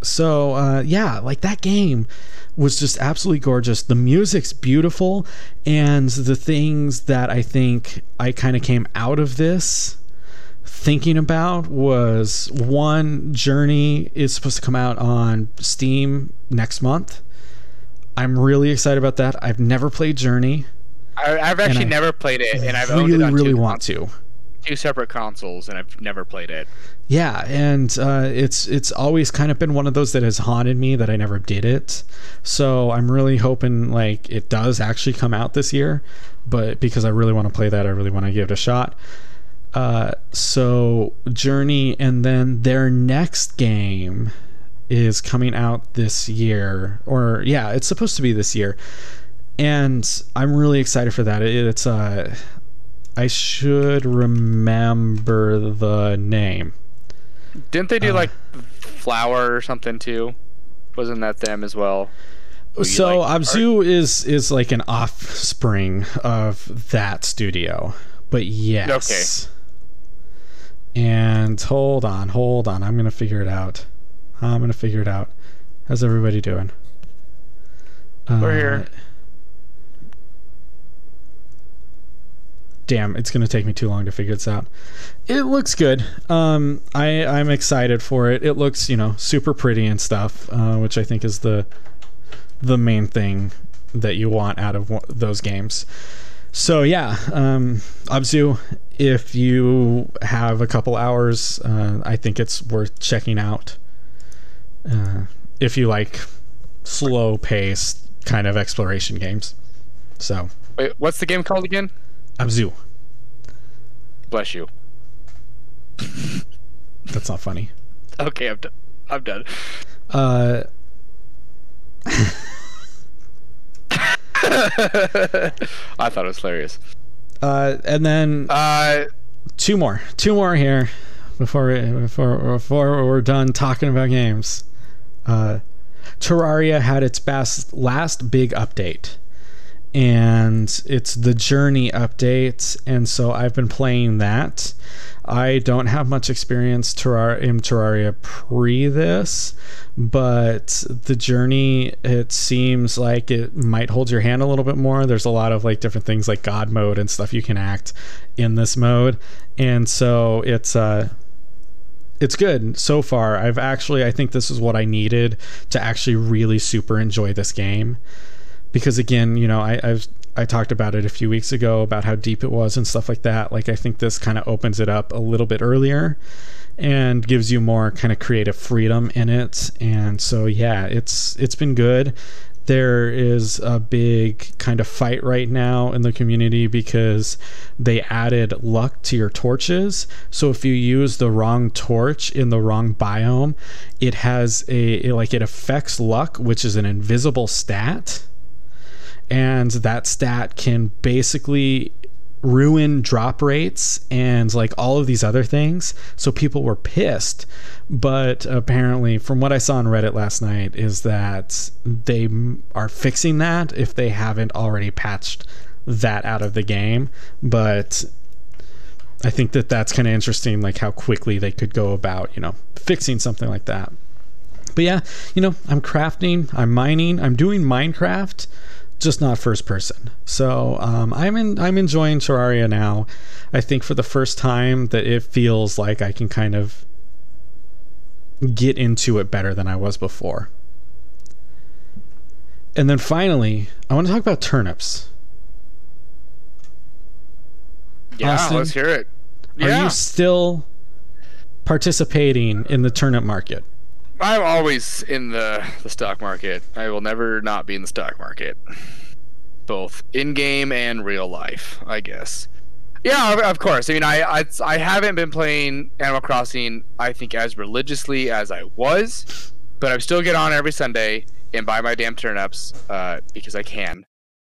So, uh, yeah, like that game was just absolutely gorgeous. The music's beautiful. And the things that I think I kind of came out of this thinking about was, one, Journey is supposed to come out on Steam next month. I'm really excited about that. I've never played Journey. I, I've actually I never played it. And I've really, owned it on really two want to. Two separate consoles, and I've never played it. Yeah, and uh, it's it's always kind of been one of those that has haunted me that I never did it. So I'm really hoping like it does actually come out this year, but because I really want to play that, I really want to give it a shot. Uh, so Journey, and then their next game is coming out this year, or yeah, it's supposed to be this year, and I'm really excited for that. It, it's uh, I should remember the name. Didn't they do uh, like Flower or something too? Wasn't that them as well? So like Abzu is is like an offspring of that studio, but yes. Okay. And hold on, hold on. I'm gonna figure it out. I'm gonna figure it out. How's everybody doing? We're uh, here. Damn, it's gonna take me too long to figure this out. It looks good. Um, I I'm excited for it. It looks, you know, super pretty and stuff, uh, which I think is the the main thing that you want out of those games. So yeah, um, Abzu, if you have a couple hours, uh, I think it's worth checking out. Uh, if you like slow-paced kind of exploration games. So, wait, what's the game called again? Abzu. Bless you. That's not funny. Okay, I'm done. I'm done. Uh. I thought it was hilarious. Uh, and then uh, two more, two more here before we, before before we're done talking about games. Uh, Terraria had its best last big update, and it's the Journey update, and so I've been playing that. I don't have much experience terrar- in Terraria pre this, but the Journey, it seems like it might hold your hand a little bit more. There's a lot of like different things like God mode and stuff you can act in this mode, and so it's uh it's good so far. I've actually, I think this is what I needed to actually really super enjoy this game, because again, you know, I, I've I talked about it a few weeks ago about how deep it was and stuff like that. Like, I think this kind of opens it up a little bit earlier and gives you more kind of creative freedom in it. And so, yeah, it's it's been good. There is a big kind of fight right now in the community because they added luck to your torches. So if you use the wrong torch in the wrong biome, it has a, it, like, it affects luck, which is an invisible stat. And that stat can basically ruin drop rates and like all of these other things. So people were pissed. But apparently, from what I saw on Reddit last night, is that they are fixing that if they haven't already patched that out of the game. But I think that that's kind of interesting, like how quickly they could go about, you know, fixing something like that. But yeah, you know, I'm crafting, I'm mining, I'm doing Minecraft, just not first person. So um, I'm in, I'm enjoying Terraria now. I think for the first time that it feels like I can kind of get into it better than I was before. And then finally, I want to talk about turnips. Yeah, Austin, let's hear it. Yeah. Are you still participating in the turnip market? I'm always in the, the stock market. I will never not be in the stock market. Both in-game and real life, I guess. Yeah, of, of course. I mean, I, I I haven't been playing Animal Crossing, I think, as religiously as I was. But I still get on every Sunday and buy my damn turnips uh, because I can.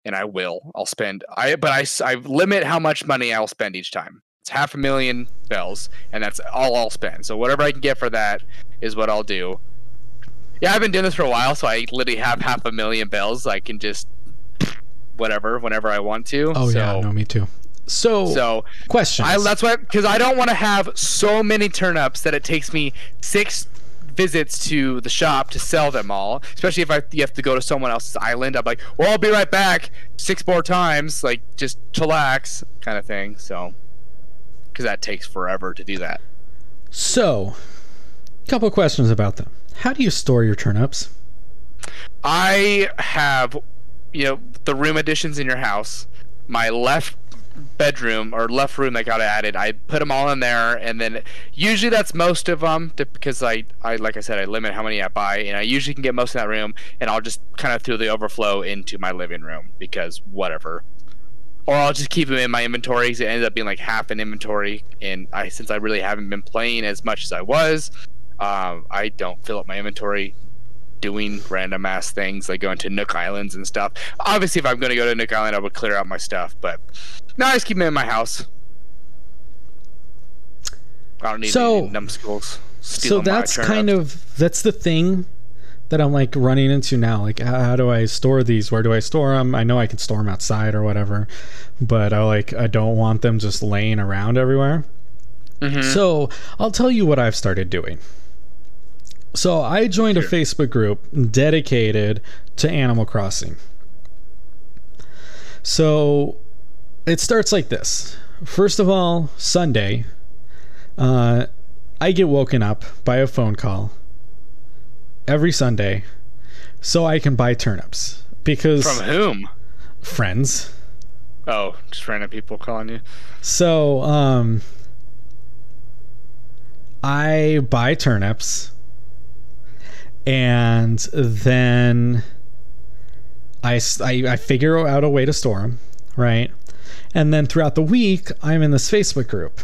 And I will. I'll spend. I But I, I limit how much money I'll spend each time. It's half a million bells, and that's all I'll spend. So whatever I can get for that is what I'll do. Yeah, I've been doing this for a while, so I literally have half a million bells. I can just whatever, whenever I want to. Oh so, yeah, no, me too. So, so questions. I, that's why, because I don't want to have so many turnips that it takes me six visits to the shop to sell them all. Especially if I you have to go to someone else's island. I'm like, well, I'll be right back six more times. Like, just chillax kind of thing. So, because that takes forever to do that. So, couple questions about them. How do you store your turnips? I have, you know, the room additions in your house. My left bedroom or left room that got added, I put them all in there, and then usually that's most of them because I, I like I said, I limit how many I buy, and I usually can get most of that room, and I'll just kind of throw the overflow into my living room because whatever. or I'll just keep them in my inventory because it ended up being like half an inventory. And I, since I really haven't been playing as much as I was, um, I don't fill up my inventory doing random ass things like going to Nook Islands and stuff. Obviously, if I'm going to go to Nook Island, I would clear out my stuff. But no, I just keep them in my house. I don't need so, any numbskulls. So that's kind up. of that's the thing that I'm like running into now. Like, how, how do I store these? Where do I store them? I know I can store them outside or whatever, but I like I don't want them just laying around everywhere. Mm-hmm. So I'll tell you what I've started doing. So I joined a Facebook group dedicated to Animal Crossing. So it starts like this. First of all, Sunday, uh, I get woken up by a phone call every Sunday so I can buy turnips. Because from whom? Friends. Oh, just random people calling you. So um, I buy turnips. And then I, I, I figure out a way to store them, right? And then throughout the week, I'm in this Facebook group.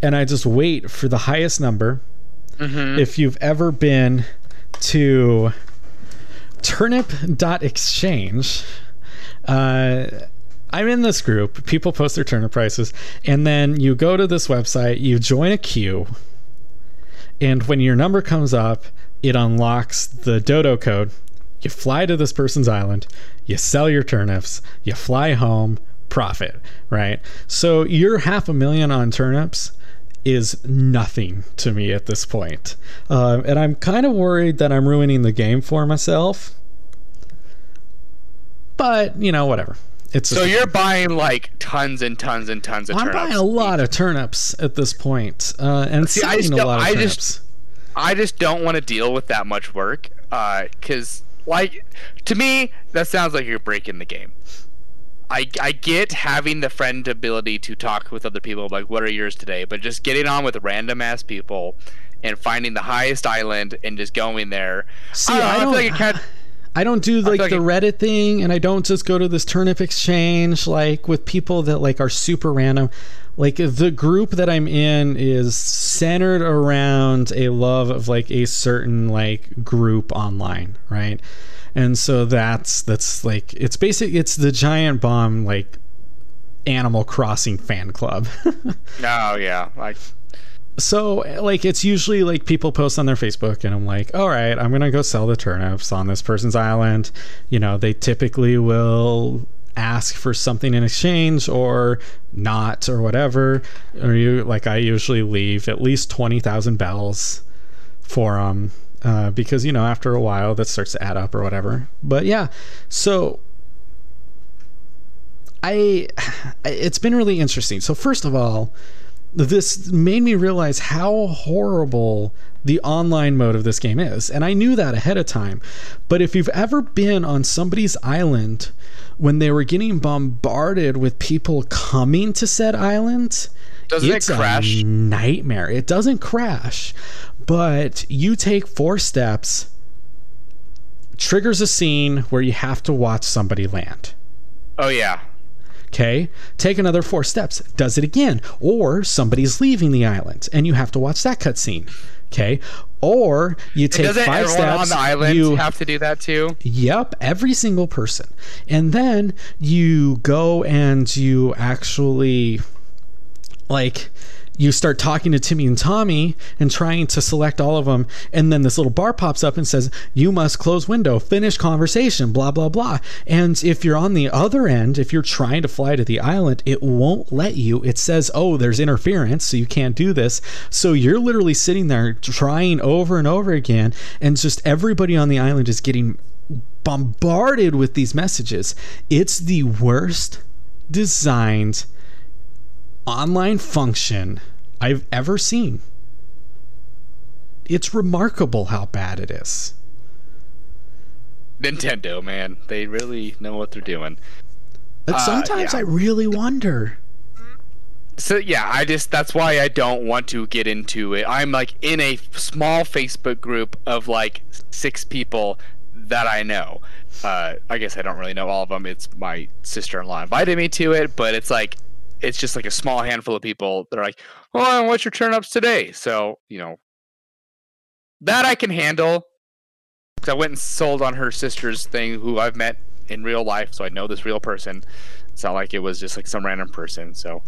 And I just wait for the highest number. Mm-hmm. If you've ever been to turnip dot exchange, uh, I'm in this group. People post their turnip prices. And then you go to this website. You join a queue. And when your number comes up, it unlocks the dodo code. You fly to this person's island, you sell your turnips, you fly home, profit, right? So your half a million on turnips is nothing to me at this point. Um, and I'm kind of worried that I'm ruining the game for myself. But, you know, whatever. It's so you're buying like tons and tons and tons of I'm turnips. I'm buying a lot of turnips at this point. Uh, and See, selling I just a lot of I turnips. Just, I just don't want to deal with that much work, because, uh, like, to me, that sounds like you're breaking the game. I, I get having the friend ability to talk with other people, like, what are yours today? But just getting on with random-ass people and finding the highest island and just going there. See, I don't... I don't I feel like it kind of, I don't do like, like the Reddit thing, and I don't just go to this turnip exchange like with people that like are super random. Like the group that I'm in is centered around a love of like a certain like group online, right? And so that's that's like it's basic. It's the giant bomb like Animal Crossing fan club. Oh yeah, like. So, like, it's usually, like, people post on their Facebook, and I'm like, all right, I'm going to go sell the turnips on this person's island. You know, they typically will ask for something in exchange or not or whatever. Or, you like, I usually leave at least twenty thousand bells for them uh, because, you know, after a while that starts to add up or whatever. But, yeah, so I it's been really interesting. So, first of all, this made me realize how horrible the online mode of this game is. And I knew that ahead of time. But if you've ever been on somebody's island when they were getting bombarded with people coming to said island, doesn't it's it crash? A nightmare. It doesn't crash. But you take four steps, triggers a scene where you have to watch somebody land. Oh, yeah. Okay, take another four steps, does it again, or somebody's leaving the island and you have to watch that cutscene. Okay, or you take five steps on the island, you have to do that too. Yep, every single person. And then you go and you actually like you start talking to Timmy and Tommy and trying to select all of them. And then this little bar pops up and says, you must close window, finish conversation, blah, blah, blah. And if you're on the other end, if you're trying to fly to the island, it won't let you. It says, oh, there's interference, so you can't do this. So you're literally sitting there trying over and over again. And just everybody on the island is getting bombarded with these messages. It's the worst designed online function I've ever seen. It's remarkable how bad it is. Nintendo, man, they really know what they're doing. But sometimes uh, yeah. I really wonder. So yeah, I just that's why I don't want to get into it. I'm like in a small Facebook group of like six people that I know. Uh, I guess I don't really know all of them. It's my sister-in-law invited me to it, but it's like, it's just like a small handful of people that are like, oh, what's your turn-ups today? So, you know, that I can handle. Because I went and sold on her sister's thing, who I've met in real life, so I know this real person. It's not like it was just like some random person. So,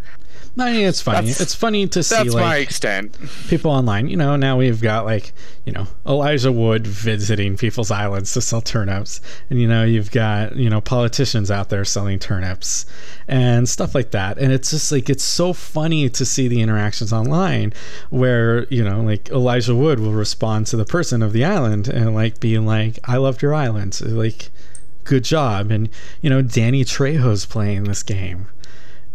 I mean, it's funny. That's, it's funny to see that's like my extent. People online, you know. Now we've got like, you know, Elijah Wood visiting people's islands to sell turnips, and you know, you've got, you know, politicians out there selling turnips and stuff like that. And it's just like, it's so funny to see the interactions online where, you know, like Elijah Wood will respond to the person of the island and like being like, "I loved your island," like, good job. And you know, Danny Trejo's playing this game,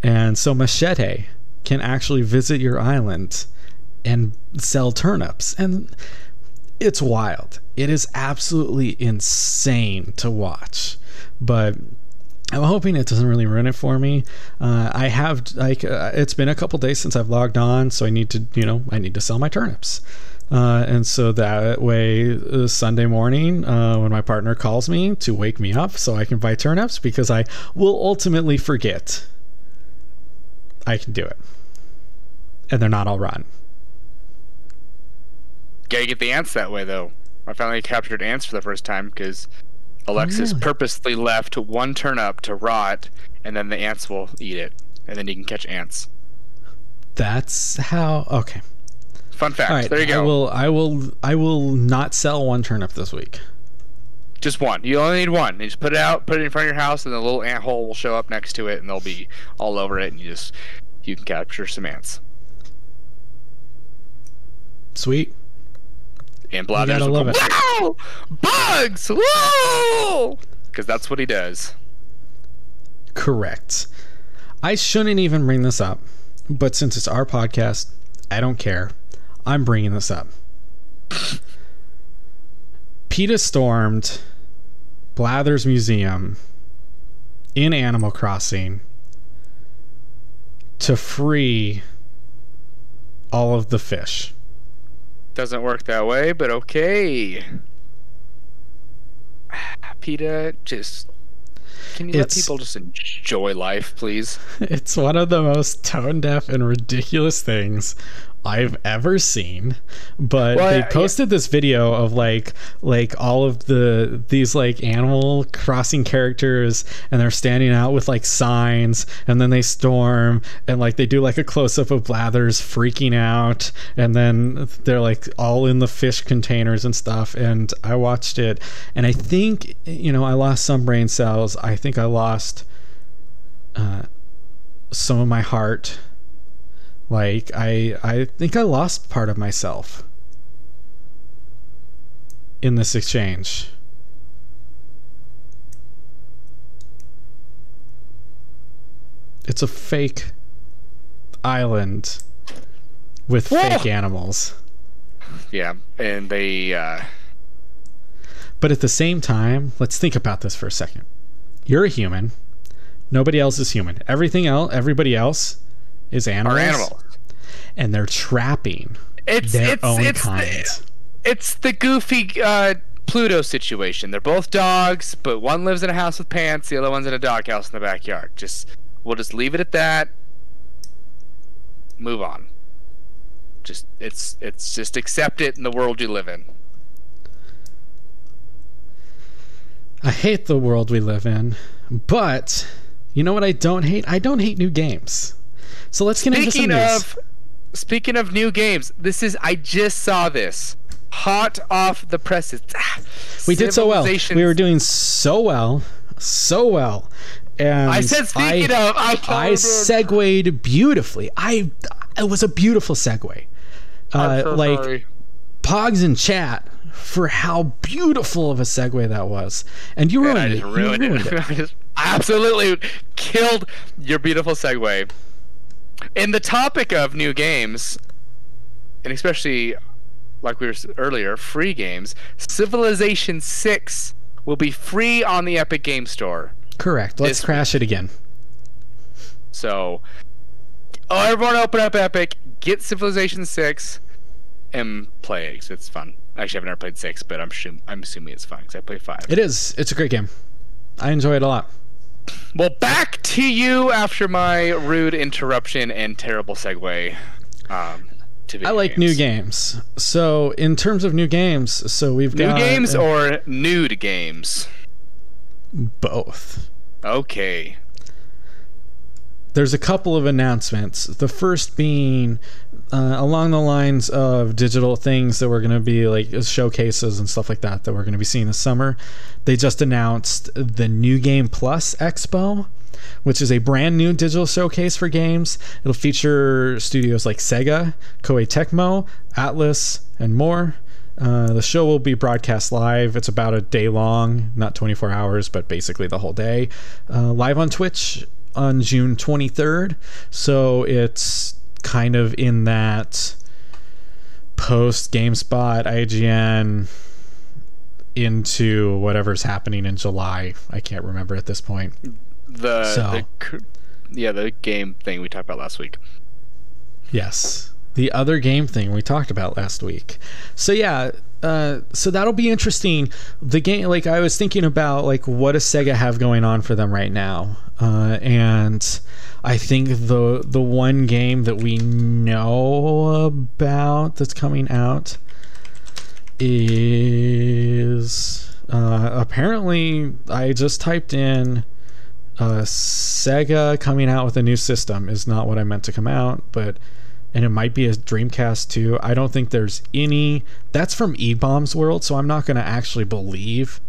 and so Machete can actually visit your island and sell turnips, and it's wild. It is absolutely insane to watch, but I'm hoping it doesn't really ruin it for me. Uh, I have like uh, it's been a couple days since I've logged on, so I need to, you know, I need to sell my turnips. Uh, and so that way, uh, Sunday morning, uh, when my partner calls me to wake me up so I can buy turnips, because I will ultimately forget, I can do it. And they're not all rotten. Gotta get the ants that way, though. I finally captured ants for the first time because Alexis really? purposely left one turnip to rot, and then the ants will eat it. And then you can catch ants. That's how... Okay. Fun fact. Right, there you go. I will, I will, I will not sell one turnip this week. Just one. You only need one. You just put it out, put it in front of your house, and the little ant hole will show up next to it, and they'll be all over it, and you just, you can capture some ants. Sweet. And Blathers will go, wow! Bugs! Whoa! Because that's what he does. Correct. I shouldn't even bring this up, but since it's our podcast, I don't care. I'm bringing this up. PETA stormed Blathers Museum in Animal Crossing to free all of the fish. Doesn't work that way, but okay. PETA, just... Can you it's, let people just enjoy life, please? It's one of the most tone-deaf and ridiculous things I've ever seen, but well, they posted yeah. this video of like like all of the these like Animal Crossing characters, and they're standing out with like signs, and then they storm, and like they do like a close-up of Blathers freaking out, and then they're like all in the fish containers and stuff. And I watched it, and I think, you know, I lost some brain cells. I think I lost uh, some of my heart. Like, I I think I lost part of myself in this exchange. It's a fake island with Whoa. fake animals. Yeah, and they... Uh... But at the same time, let's think about this for a second. You're a human. Nobody else is human. Everything else, everybody else... is animals. Are animals, and they're trapping it's, their it's, own it's kind. The, it's the goofy uh, Pluto situation. They're both dogs, but one lives in a house with pants, the other one's in a doghouse in the backyard. Just we'll just leave it at that. Move on. Just it's it's just accept it in the world you live in. I hate the world we live in, but you know what I don't hate? I don't hate new games. So let's get speaking into some of, news. Speaking of new games, this is I just saw this. Hot off the presses. We did so well. We were doing so well. So well. And I said speaking I, of. I, I segued beautifully. I It was a beautiful segue. Uh, so like, sorry. Pogs in chat for how beautiful of a segue that was. And you ruined and I just it. Ruined you ruined it. it. I just absolutely killed your beautiful segue. In the topic of new games, and especially, like we were earlier, free games, Civilization six will be free on the Epic Game Store. Correct. Let's crash week. it again. So, everyone open up Epic, get Civilization six, and play it. It's fun. Actually, I've never played six, but I'm sure, I'm assuming it's fine because I played five. It is. It's a great game. I enjoy it a lot. Well, back to you after my rude interruption and terrible segue. Um, to video I like games. New games. So, in terms of new games, so we've new got new games uh, or nude games. Both. Okay. There's a couple of announcements. The first being uh, along the lines of digital things that we're going to be like showcases and stuff like that that we're going to be seeing this summer. They just announced the New Game Plus Expo, which is a brand new digital showcase for games. It'll feature studios like Sega, Koei Tecmo, Atlus, and more. Uh, the show will be broadcast live. It's about a day long, not twenty-four hours, but basically the whole day. Uh, live on Twitch on June twenty-third. So it's kind of in that post GameSpot, I G N, into whatever's happening in July. I can't remember at this point. The, so, the yeah, the game thing we talked about last week. Yes. The other game thing we talked about last week. So yeah, uh, so that'll be interesting. The game, like I was thinking about, like what does Sega have going on for them right now? Uh, and I think the the one game that we know about that's coming out is uh, apparently I just typed in. Uh, Sega coming out with a new system is not what I meant to come out, but. And it might be a Dreamcast too. I don't think there's any. That's from E-Bomb's world, so I'm not going to actually believe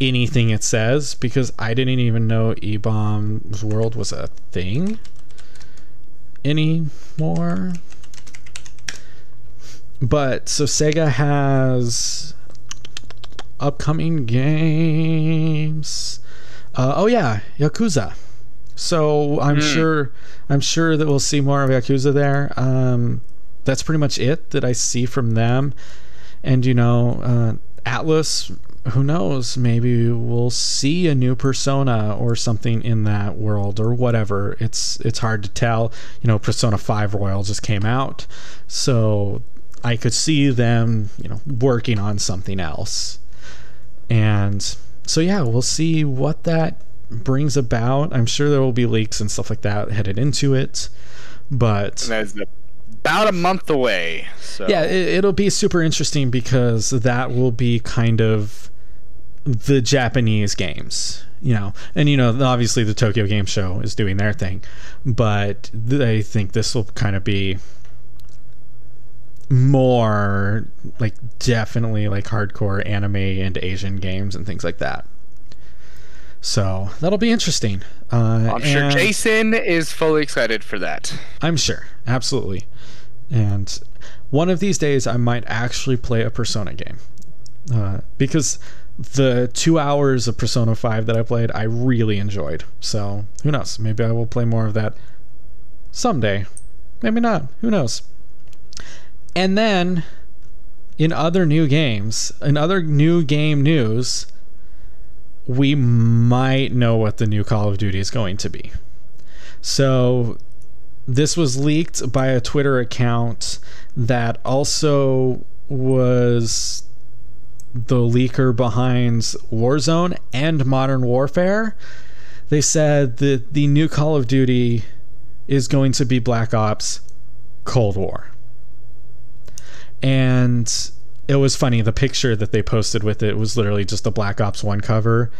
anything it says because I didn't even know E-Bomb's world was a thing anymore. But so Sega has upcoming games. Uh, oh yeah, Yakuza. So I'm mm. sure I'm sure that we'll see more of Yakuza there. Um, that's pretty much it that I see from them. And, you know, uh, Atlus, who knows? Maybe we'll see a new Persona or something in that world or whatever. It's it's hard to tell. You know, Persona five Royal just came out. So I could see them, you know, working on something else. And so, yeah, we'll see what that brings about. I'm sure there will be leaks and stuff like that headed into it, but that's about a month away. So yeah, it, it'll be super interesting because that will be kind of the Japanese games, you know, and you know, obviously the Tokyo Game Show is doing their thing, but I think this will kind of be more like definitely like hardcore anime and Asian games and things like that. So that'll be interesting. Uh, I'm sure Jason is fully excited for that. I'm sure. Absolutely. And one of these days I might actually play a Persona game. Uh, because the two hours of Persona five that I played, I really enjoyed. So who knows? Maybe I will play more of that someday. Maybe not. Who knows? And then in other new games, in other new game news, we might know what the new Call of Duty is going to be. So this was leaked by a Twitter account that also was the leaker behind Warzone and Modern Warfare. They said that the new Call of Duty is going to be Black Ops Cold War. And it was funny, the picture that they posted with it was literally just a Black Ops one cover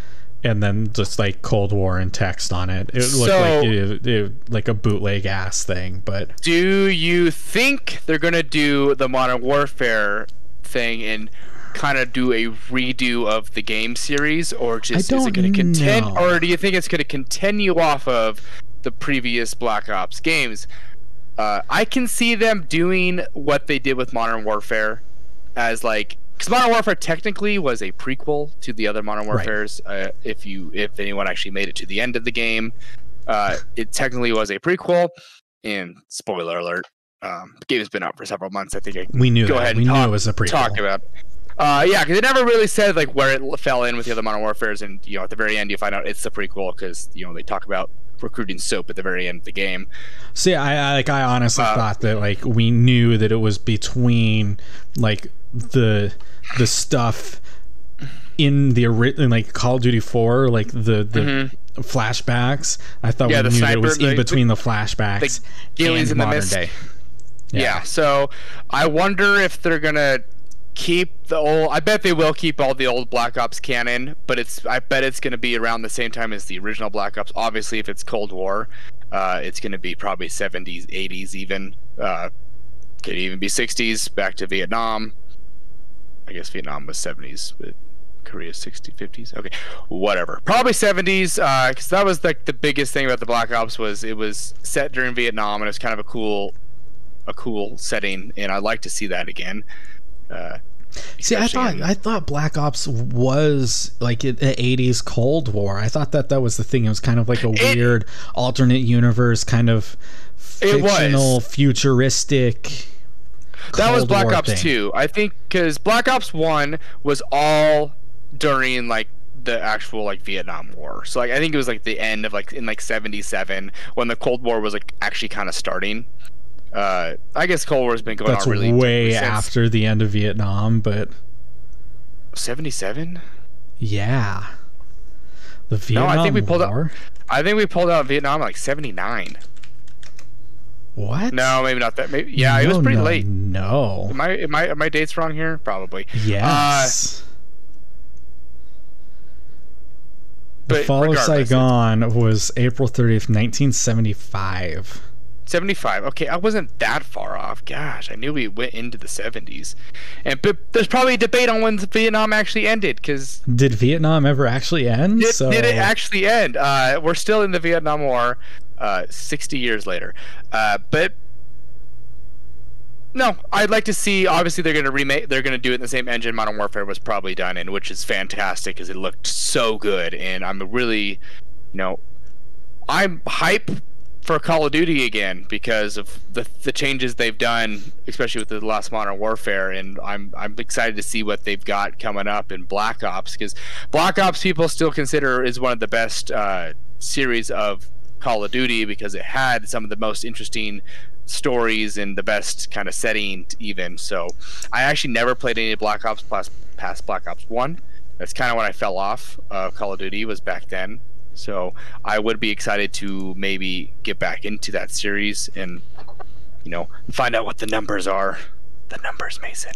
and then just like Cold War and text on it. It looked so, like it, it, like a bootleg ass thing. But do you think they're going to do the Modern Warfare thing and kind of do a redo of the game series, or just is it going to continue, or do you think it's going to continue off of the previous Black Ops games? Uh, I can see them doing what they did with Modern Warfare. As like, because Modern Warfare technically was a prequel to the other Modern Warfares. Right. Uh, if you, if anyone actually made it to the end of the game, uh, it technically was a prequel. And spoiler alert, um, the game has been out for several months. I think I we knew. Go that. ahead. And we talk, knew it was a prequel. Talk about. Uh, yeah, because it never really said like where it fell in with the other Modern Warfares, and you know at the very end you find out it's the prequel because you know they talk about recruiting soap at the very end of the game. See, I, I like I honestly uh, thought that like we knew that it was between like the the stuff in the in like Call of Duty four, like the the mm-hmm. flashbacks. I thought yeah, we knew cyber, that it was the, in between the, the flashbacks the and in modern the mist. day. Yeah. yeah. So I wonder if they're gonna keep the old. I bet they will keep all the old Black Ops canon, but it's. I bet it's gonna be around the same time as the original Black Ops. Obviously, if it's Cold War, uh, it's gonna be probably seventies, eighties, even. Uh, could even be sixties. Back to Vietnam. I guess Vietnam was seventies, but Korea sixties, fifties. Okay, whatever. Probably seventies, uh, because that was like the biggest thing about the Black Ops was it was set during Vietnam, and it's kind of a cool, a cool setting, and I'd like to see that again. Uh, see, I thought in, I thought Black Ops was like an eighties Cold War. I thought that that was the thing. It was kind of like a it, weird alternate universe kind of fictional, futuristic. That was Black Ops two, I think, because Black Ops one was all during like the actual like Vietnam War. So like I think it was like the end of like in like seventy-seven when the Cold War was like actually kind of starting. Uh, I guess Cold War has been going on really way after the end of Vietnam, but seventy-seven. Yeah, the Vietnam War. No, I think we pulled out. I think we pulled out Vietnam like seventy-nine. What? No, maybe not that. Maybe yeah, no, it was pretty no, late. No, am I, am I, are my dates wrong here? Probably. Yes. Uh, the Fall of Saigon was April thirtieth, nineteen seventy-five. Seventy-five. Okay, I wasn't that far off. Gosh, I knew we went into the seventies, and but there's probably a debate on when Vietnam actually ended. Because did Vietnam ever actually end? Did, so... did it actually end? Uh, we're still in the Vietnam War. Uh, sixty years later, uh, but no, I'd like to see. Obviously, they're going to remake. They're going to do it in the same engine Modern Warfare was probably done in, which is fantastic because it looked so good. And I'm really, you know, I'm hype for Call of Duty again because of the the changes they've done, especially with the last Modern Warfare. And I'm I'm excited to see what they've got coming up in Black Ops because Black Ops people still consider is one of the best uh, series of Call of Duty because it had some of the most interesting stories and the best kind of setting even. So I actually never played any Black Ops past Black Ops one. That's kind of when I fell off of Call of Duty was back then. So I would be excited to maybe get back into that series and, you know, find out what the numbers are. The numbers, Mason.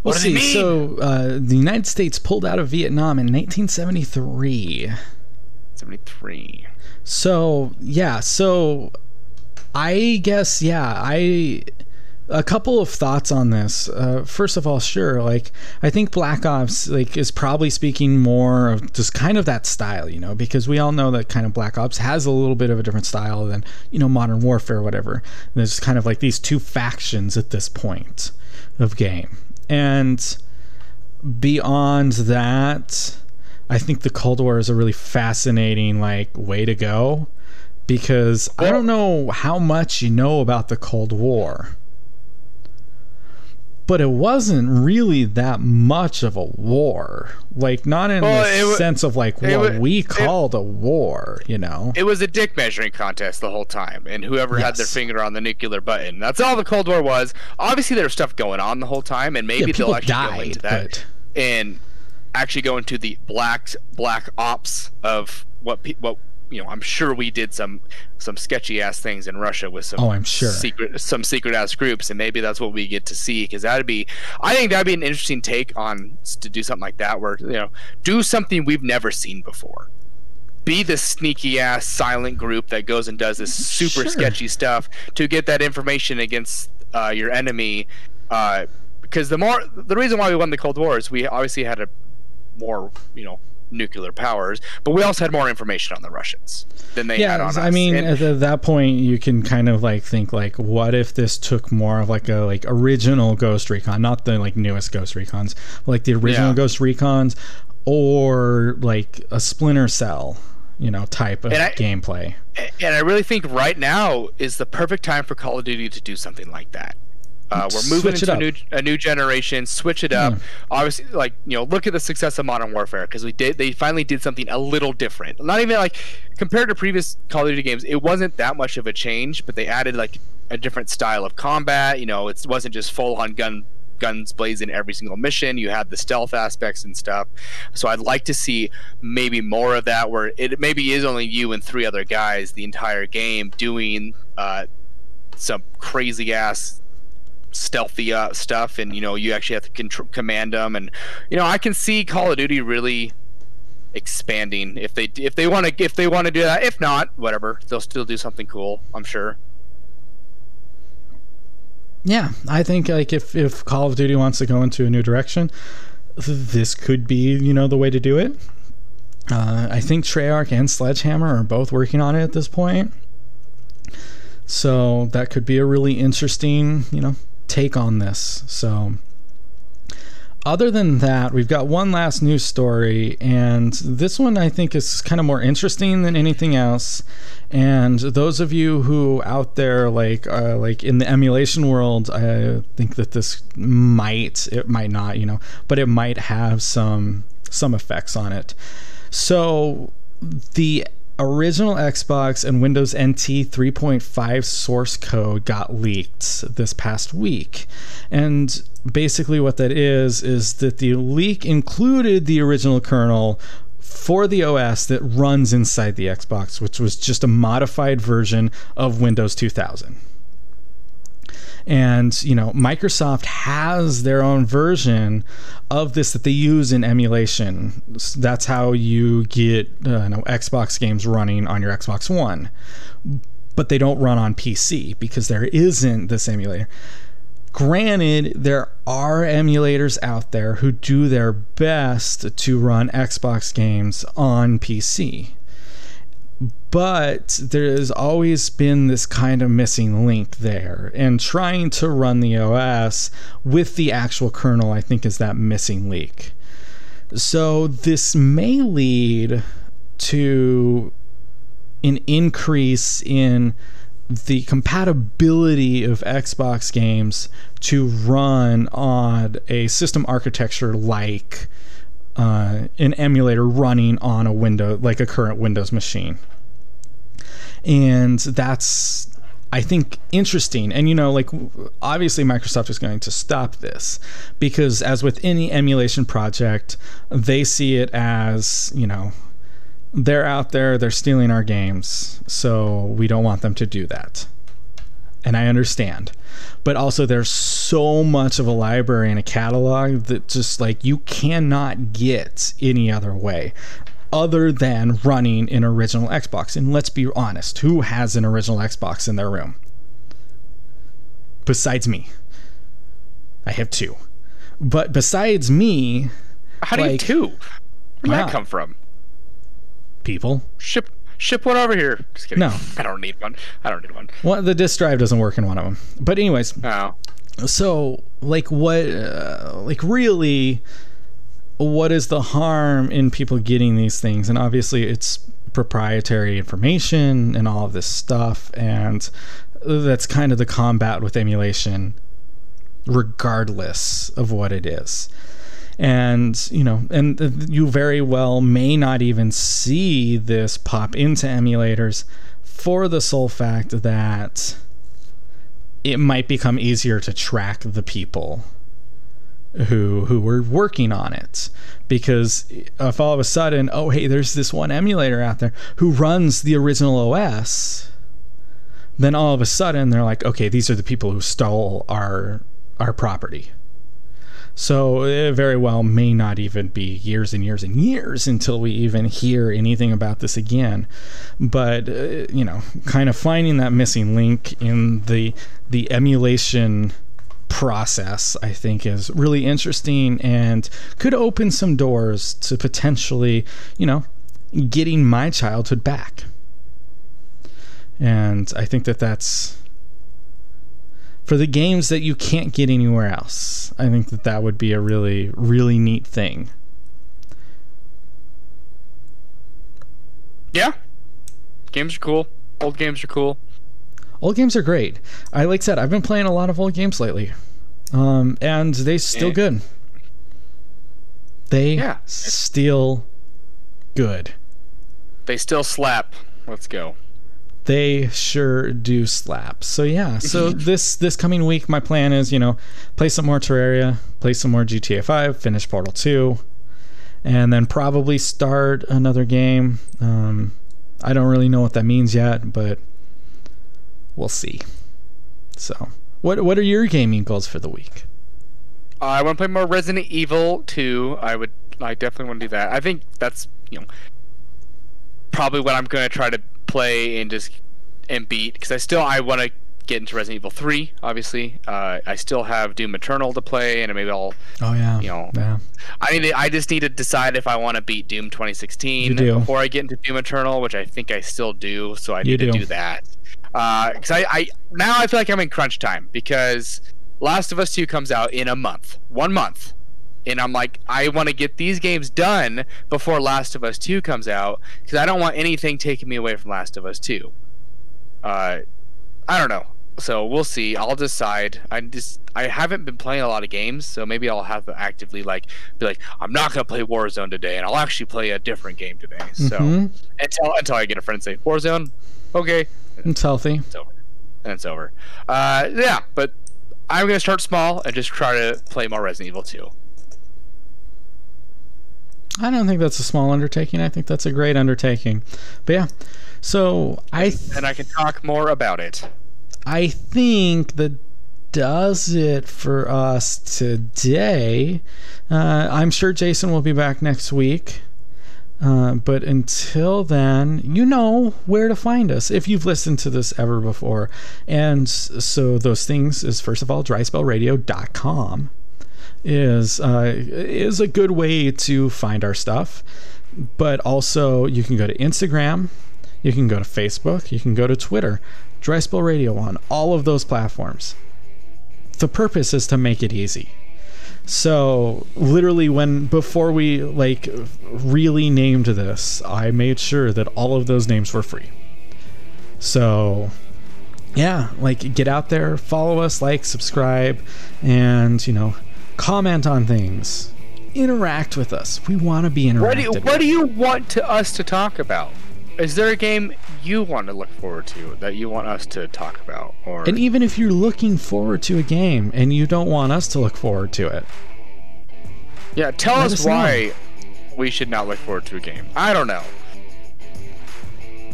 What well, does see, it mean? So uh, the United States pulled out of Vietnam in nineteen seventy-three. seventy-three. So yeah, so I guess yeah, I a couple of thoughts on this. Uh, first of all, sure, like I think Black Ops like is probably speaking more of just kind of that style, you know, because we all know that kind of Black Ops has a little bit of a different style than you know Modern Warfare or whatever. And there's kind of like these two factions at this point of game, and beyond that. I think the Cold War is a really fascinating like way to go because I don't know how much you know about the Cold War, but it wasn't really that much of a war, like not in well, the w- sense of like what was, we called it, a war, you know. It was a dick measuring contest the whole time, and whoever yes. had their finger on the nuclear button. That's all the Cold War was. Obviously, there was stuff going on the whole time, and maybe yeah, they'll actually died, go into that. But... and actually go into the black black ops of what pe- what you know I'm sure we did some some sketchy ass things in Russia with some oh, I'm sure. secret some secret ass groups, and maybe that's what we get to see because that'd be I think that'd be an interesting take on to do something like that where you know do something we've never seen before, be the sneaky ass silent group that goes and does this super sure. sketchy stuff to get that information against uh, your enemy uh, because the more the reason why we won the Cold War is we obviously had a more, you know, nuclear powers, but we also had more information on the Russians than they yeah, had on us. I mean, and at that point, you can kind of like think like, what if this took more of like a like original Ghost Recon, not the like newest Ghost Recons, but like the original yeah. Ghost Recons, or like a Splinter Cell, you know, type of and I, gameplay. And I really think right now is the perfect time for Call of Duty to do something like that. Uh, we're moving into a new, a new generation. Switch it up. Mm. Obviously, like you know, look at the success of Modern Warfare because we did. They finally did something a little different. Not even like compared to previous Call of Duty games, it wasn't that much of a change. But they added like a different style of combat. You know, it wasn't just full on gun guns blazing every single mission. You have the stealth aspects and stuff. So I'd like to see maybe more of that, where it maybe is only you and three other guys the entire game doing uh, some crazy ass stealthy uh, stuff, and you know you actually have to control, command them. And you know I can see Call of Duty really expanding if they if they want to if they want to do that. If not, whatever, they'll still do something cool, I'm sure. Yeah, I think like if, if Call of Duty wants to go into a new direction, this could be, you know, the way to do it. Uh, I think Treyarch and Sledgehammer are both working on it at this point. So that could be a really interesting, you know, take on this. So other than that, we've got one last news story, and this one I think is kind of more interesting than anything else. And those of you who out there, like uh, like in the emulation world, I think that this might, it might not, you know, but it might have some some effects on it. So the original Xbox and Windows N T three point five source code got leaked this past week. And basically what that is, is that the leak included the original kernel for the O S that runs inside the Xbox, which was just a modified version of Windows two thousand. And, you know, Microsoft has their own version of this that they use in emulation. That's how you get uh, no, Xbox games running on your Xbox One. But they don't run on P C because there isn't this emulator. Granted, there are emulators out there who do their best to run Xbox games on P C. But there's always been this kind of missing link there, and trying to run the O S with the actual kernel, I think, is that missing link. So this may lead to an increase in the compatibility of Xbox games to run on a system architecture like uh, an emulator running on a Windows, like a current Windows machine. And that's, I think, interesting. And, you know, like, obviously Microsoft is going to stop this because, as with any emulation project, they see it as, you know, they're out there, they're stealing our games, so we don't want them to do that. And I understand. But also there's so much of a library and a catalog that just, like, you cannot get any other way other than running an original Xbox. And let's be honest, who has an original Xbox in their room? Besides me. I have two. But besides me... How like, do you two? Where did wow. that come from? People. Ship ship one over here. Just kidding. No. I don't need one. I don't need one. Well, the disk drive doesn't work in one of them. But anyways. Oh. So, like, what... Uh, like, really... what is the harm in people getting these things? And obviously it's proprietary information and all of this stuff, and that's kind of the combat with emulation regardless of what it is. And, you know, and you very well may not even see this pop into emulators for the sole fact that it might become easier to track the people who who were working on it, because if all of a sudden, oh hey, there's this one emulator out there who runs the original O S, then all of a sudden they're like, okay, these are the people who stole our our property. So it very well may not even be years and years and years until we even hear anything about this again. But uh, you know, kind of finding that missing link in the the emulation process, I think, is really interesting and could open some doors to potentially, you know, getting my childhood back. And I think that that's for the games that you can't get anywhere else. I think that that would be a really, really neat thing. Yeah, games are cool. Old games are cool. Old games are great. I like said, I've been playing a lot of old games lately, um, and they still good. They yeah. still good. They still slap. Let's go. They sure do slap. So yeah, so this this coming week, my plan is, you know, play some more Terraria, play some more G T A five, finish Portal two, and then probably start another game. Um, I don't really know what that means yet, but we'll see. So, what what are your gaming goals for the week? Uh, I want to play more Resident Evil two. I would, I definitely want to do that. I think that's, you know, probably what I'm going to try to play and just and beat, because I still I want to get into Resident Evil three, obviously. Uh, I still have Doom Eternal to play, and maybe I'll oh yeah, you know, yeah. I need to, I just need to decide if I want to beat Doom twenty sixteen before I get into Doom Eternal, which I think I still do. So I need do. to do that. Because uh, I, I now I feel like I'm in crunch time, because Last of Us two comes out in a month, one month. And I'm like, I want to get these games done before Last of Us two comes out, because I don't want anything taking me away from Last of Us two. Uh, I don't know. So we'll see. I'll decide. I just I haven't been playing a lot of games, so maybe I'll have to actively like be like, I'm not gonna play Warzone today, and I'll actually play a different game today. Mm-hmm. So until until I get a friend say Warzone, okay, it's healthy. It's over. And it's over. Uh, yeah, but I'm gonna start small and just try to play more Resident Evil two. I don't think that's a small undertaking. I think that's a great undertaking. But yeah, so I... Th- and I can talk more about it. I think that does it for us today. Uh, I'm sure Jason will be back next week. Uh, but until then, you know where to find us if you've listened to this ever before. And so those things is, first of all, dry spell radio dot com. Is uh, is a good way to find our stuff, but also you can go to Instagram, you can go to Facebook, you can go to Twitter, Dry Spell Radio on all of those platforms. The purpose is to make it easy. So literally, when before we like really named this, I made sure that all of those names were free. So. Yeah, like get out there, follow us, like, subscribe, and you know, comment on things, interact with us. We want to be interactive. What do you, what do you want to us to talk about? Is there a game you want to look forward to that you want us to talk about? Or and even if you're looking forward to a game and you don't want us to look forward to it, yeah, tell us why we should not look forward to a game. I don't know.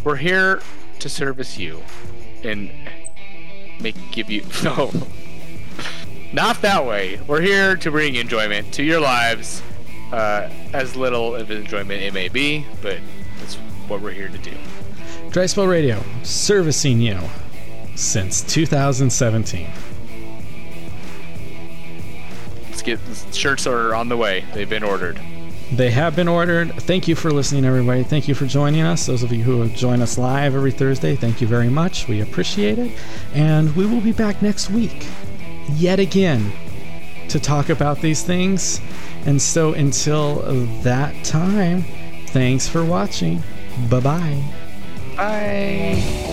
We're here to service you. And make give you no, not that way. We're here to bring enjoyment to your lives, uh, as little of enjoyment it may be, but that's what we're here to do. Dry Spell Radio, servicing you since two thousand seventeen. Let's get shirts are on the way. They've been ordered. They have been ordered. Thank you for listening, everybody. Thank you for joining us. Those of you who join us live every Thursday, thank you very much. We appreciate it. And we will be back next week, yet again, to talk about these things. And so until that time, thanks for watching. Bye-bye. Bye.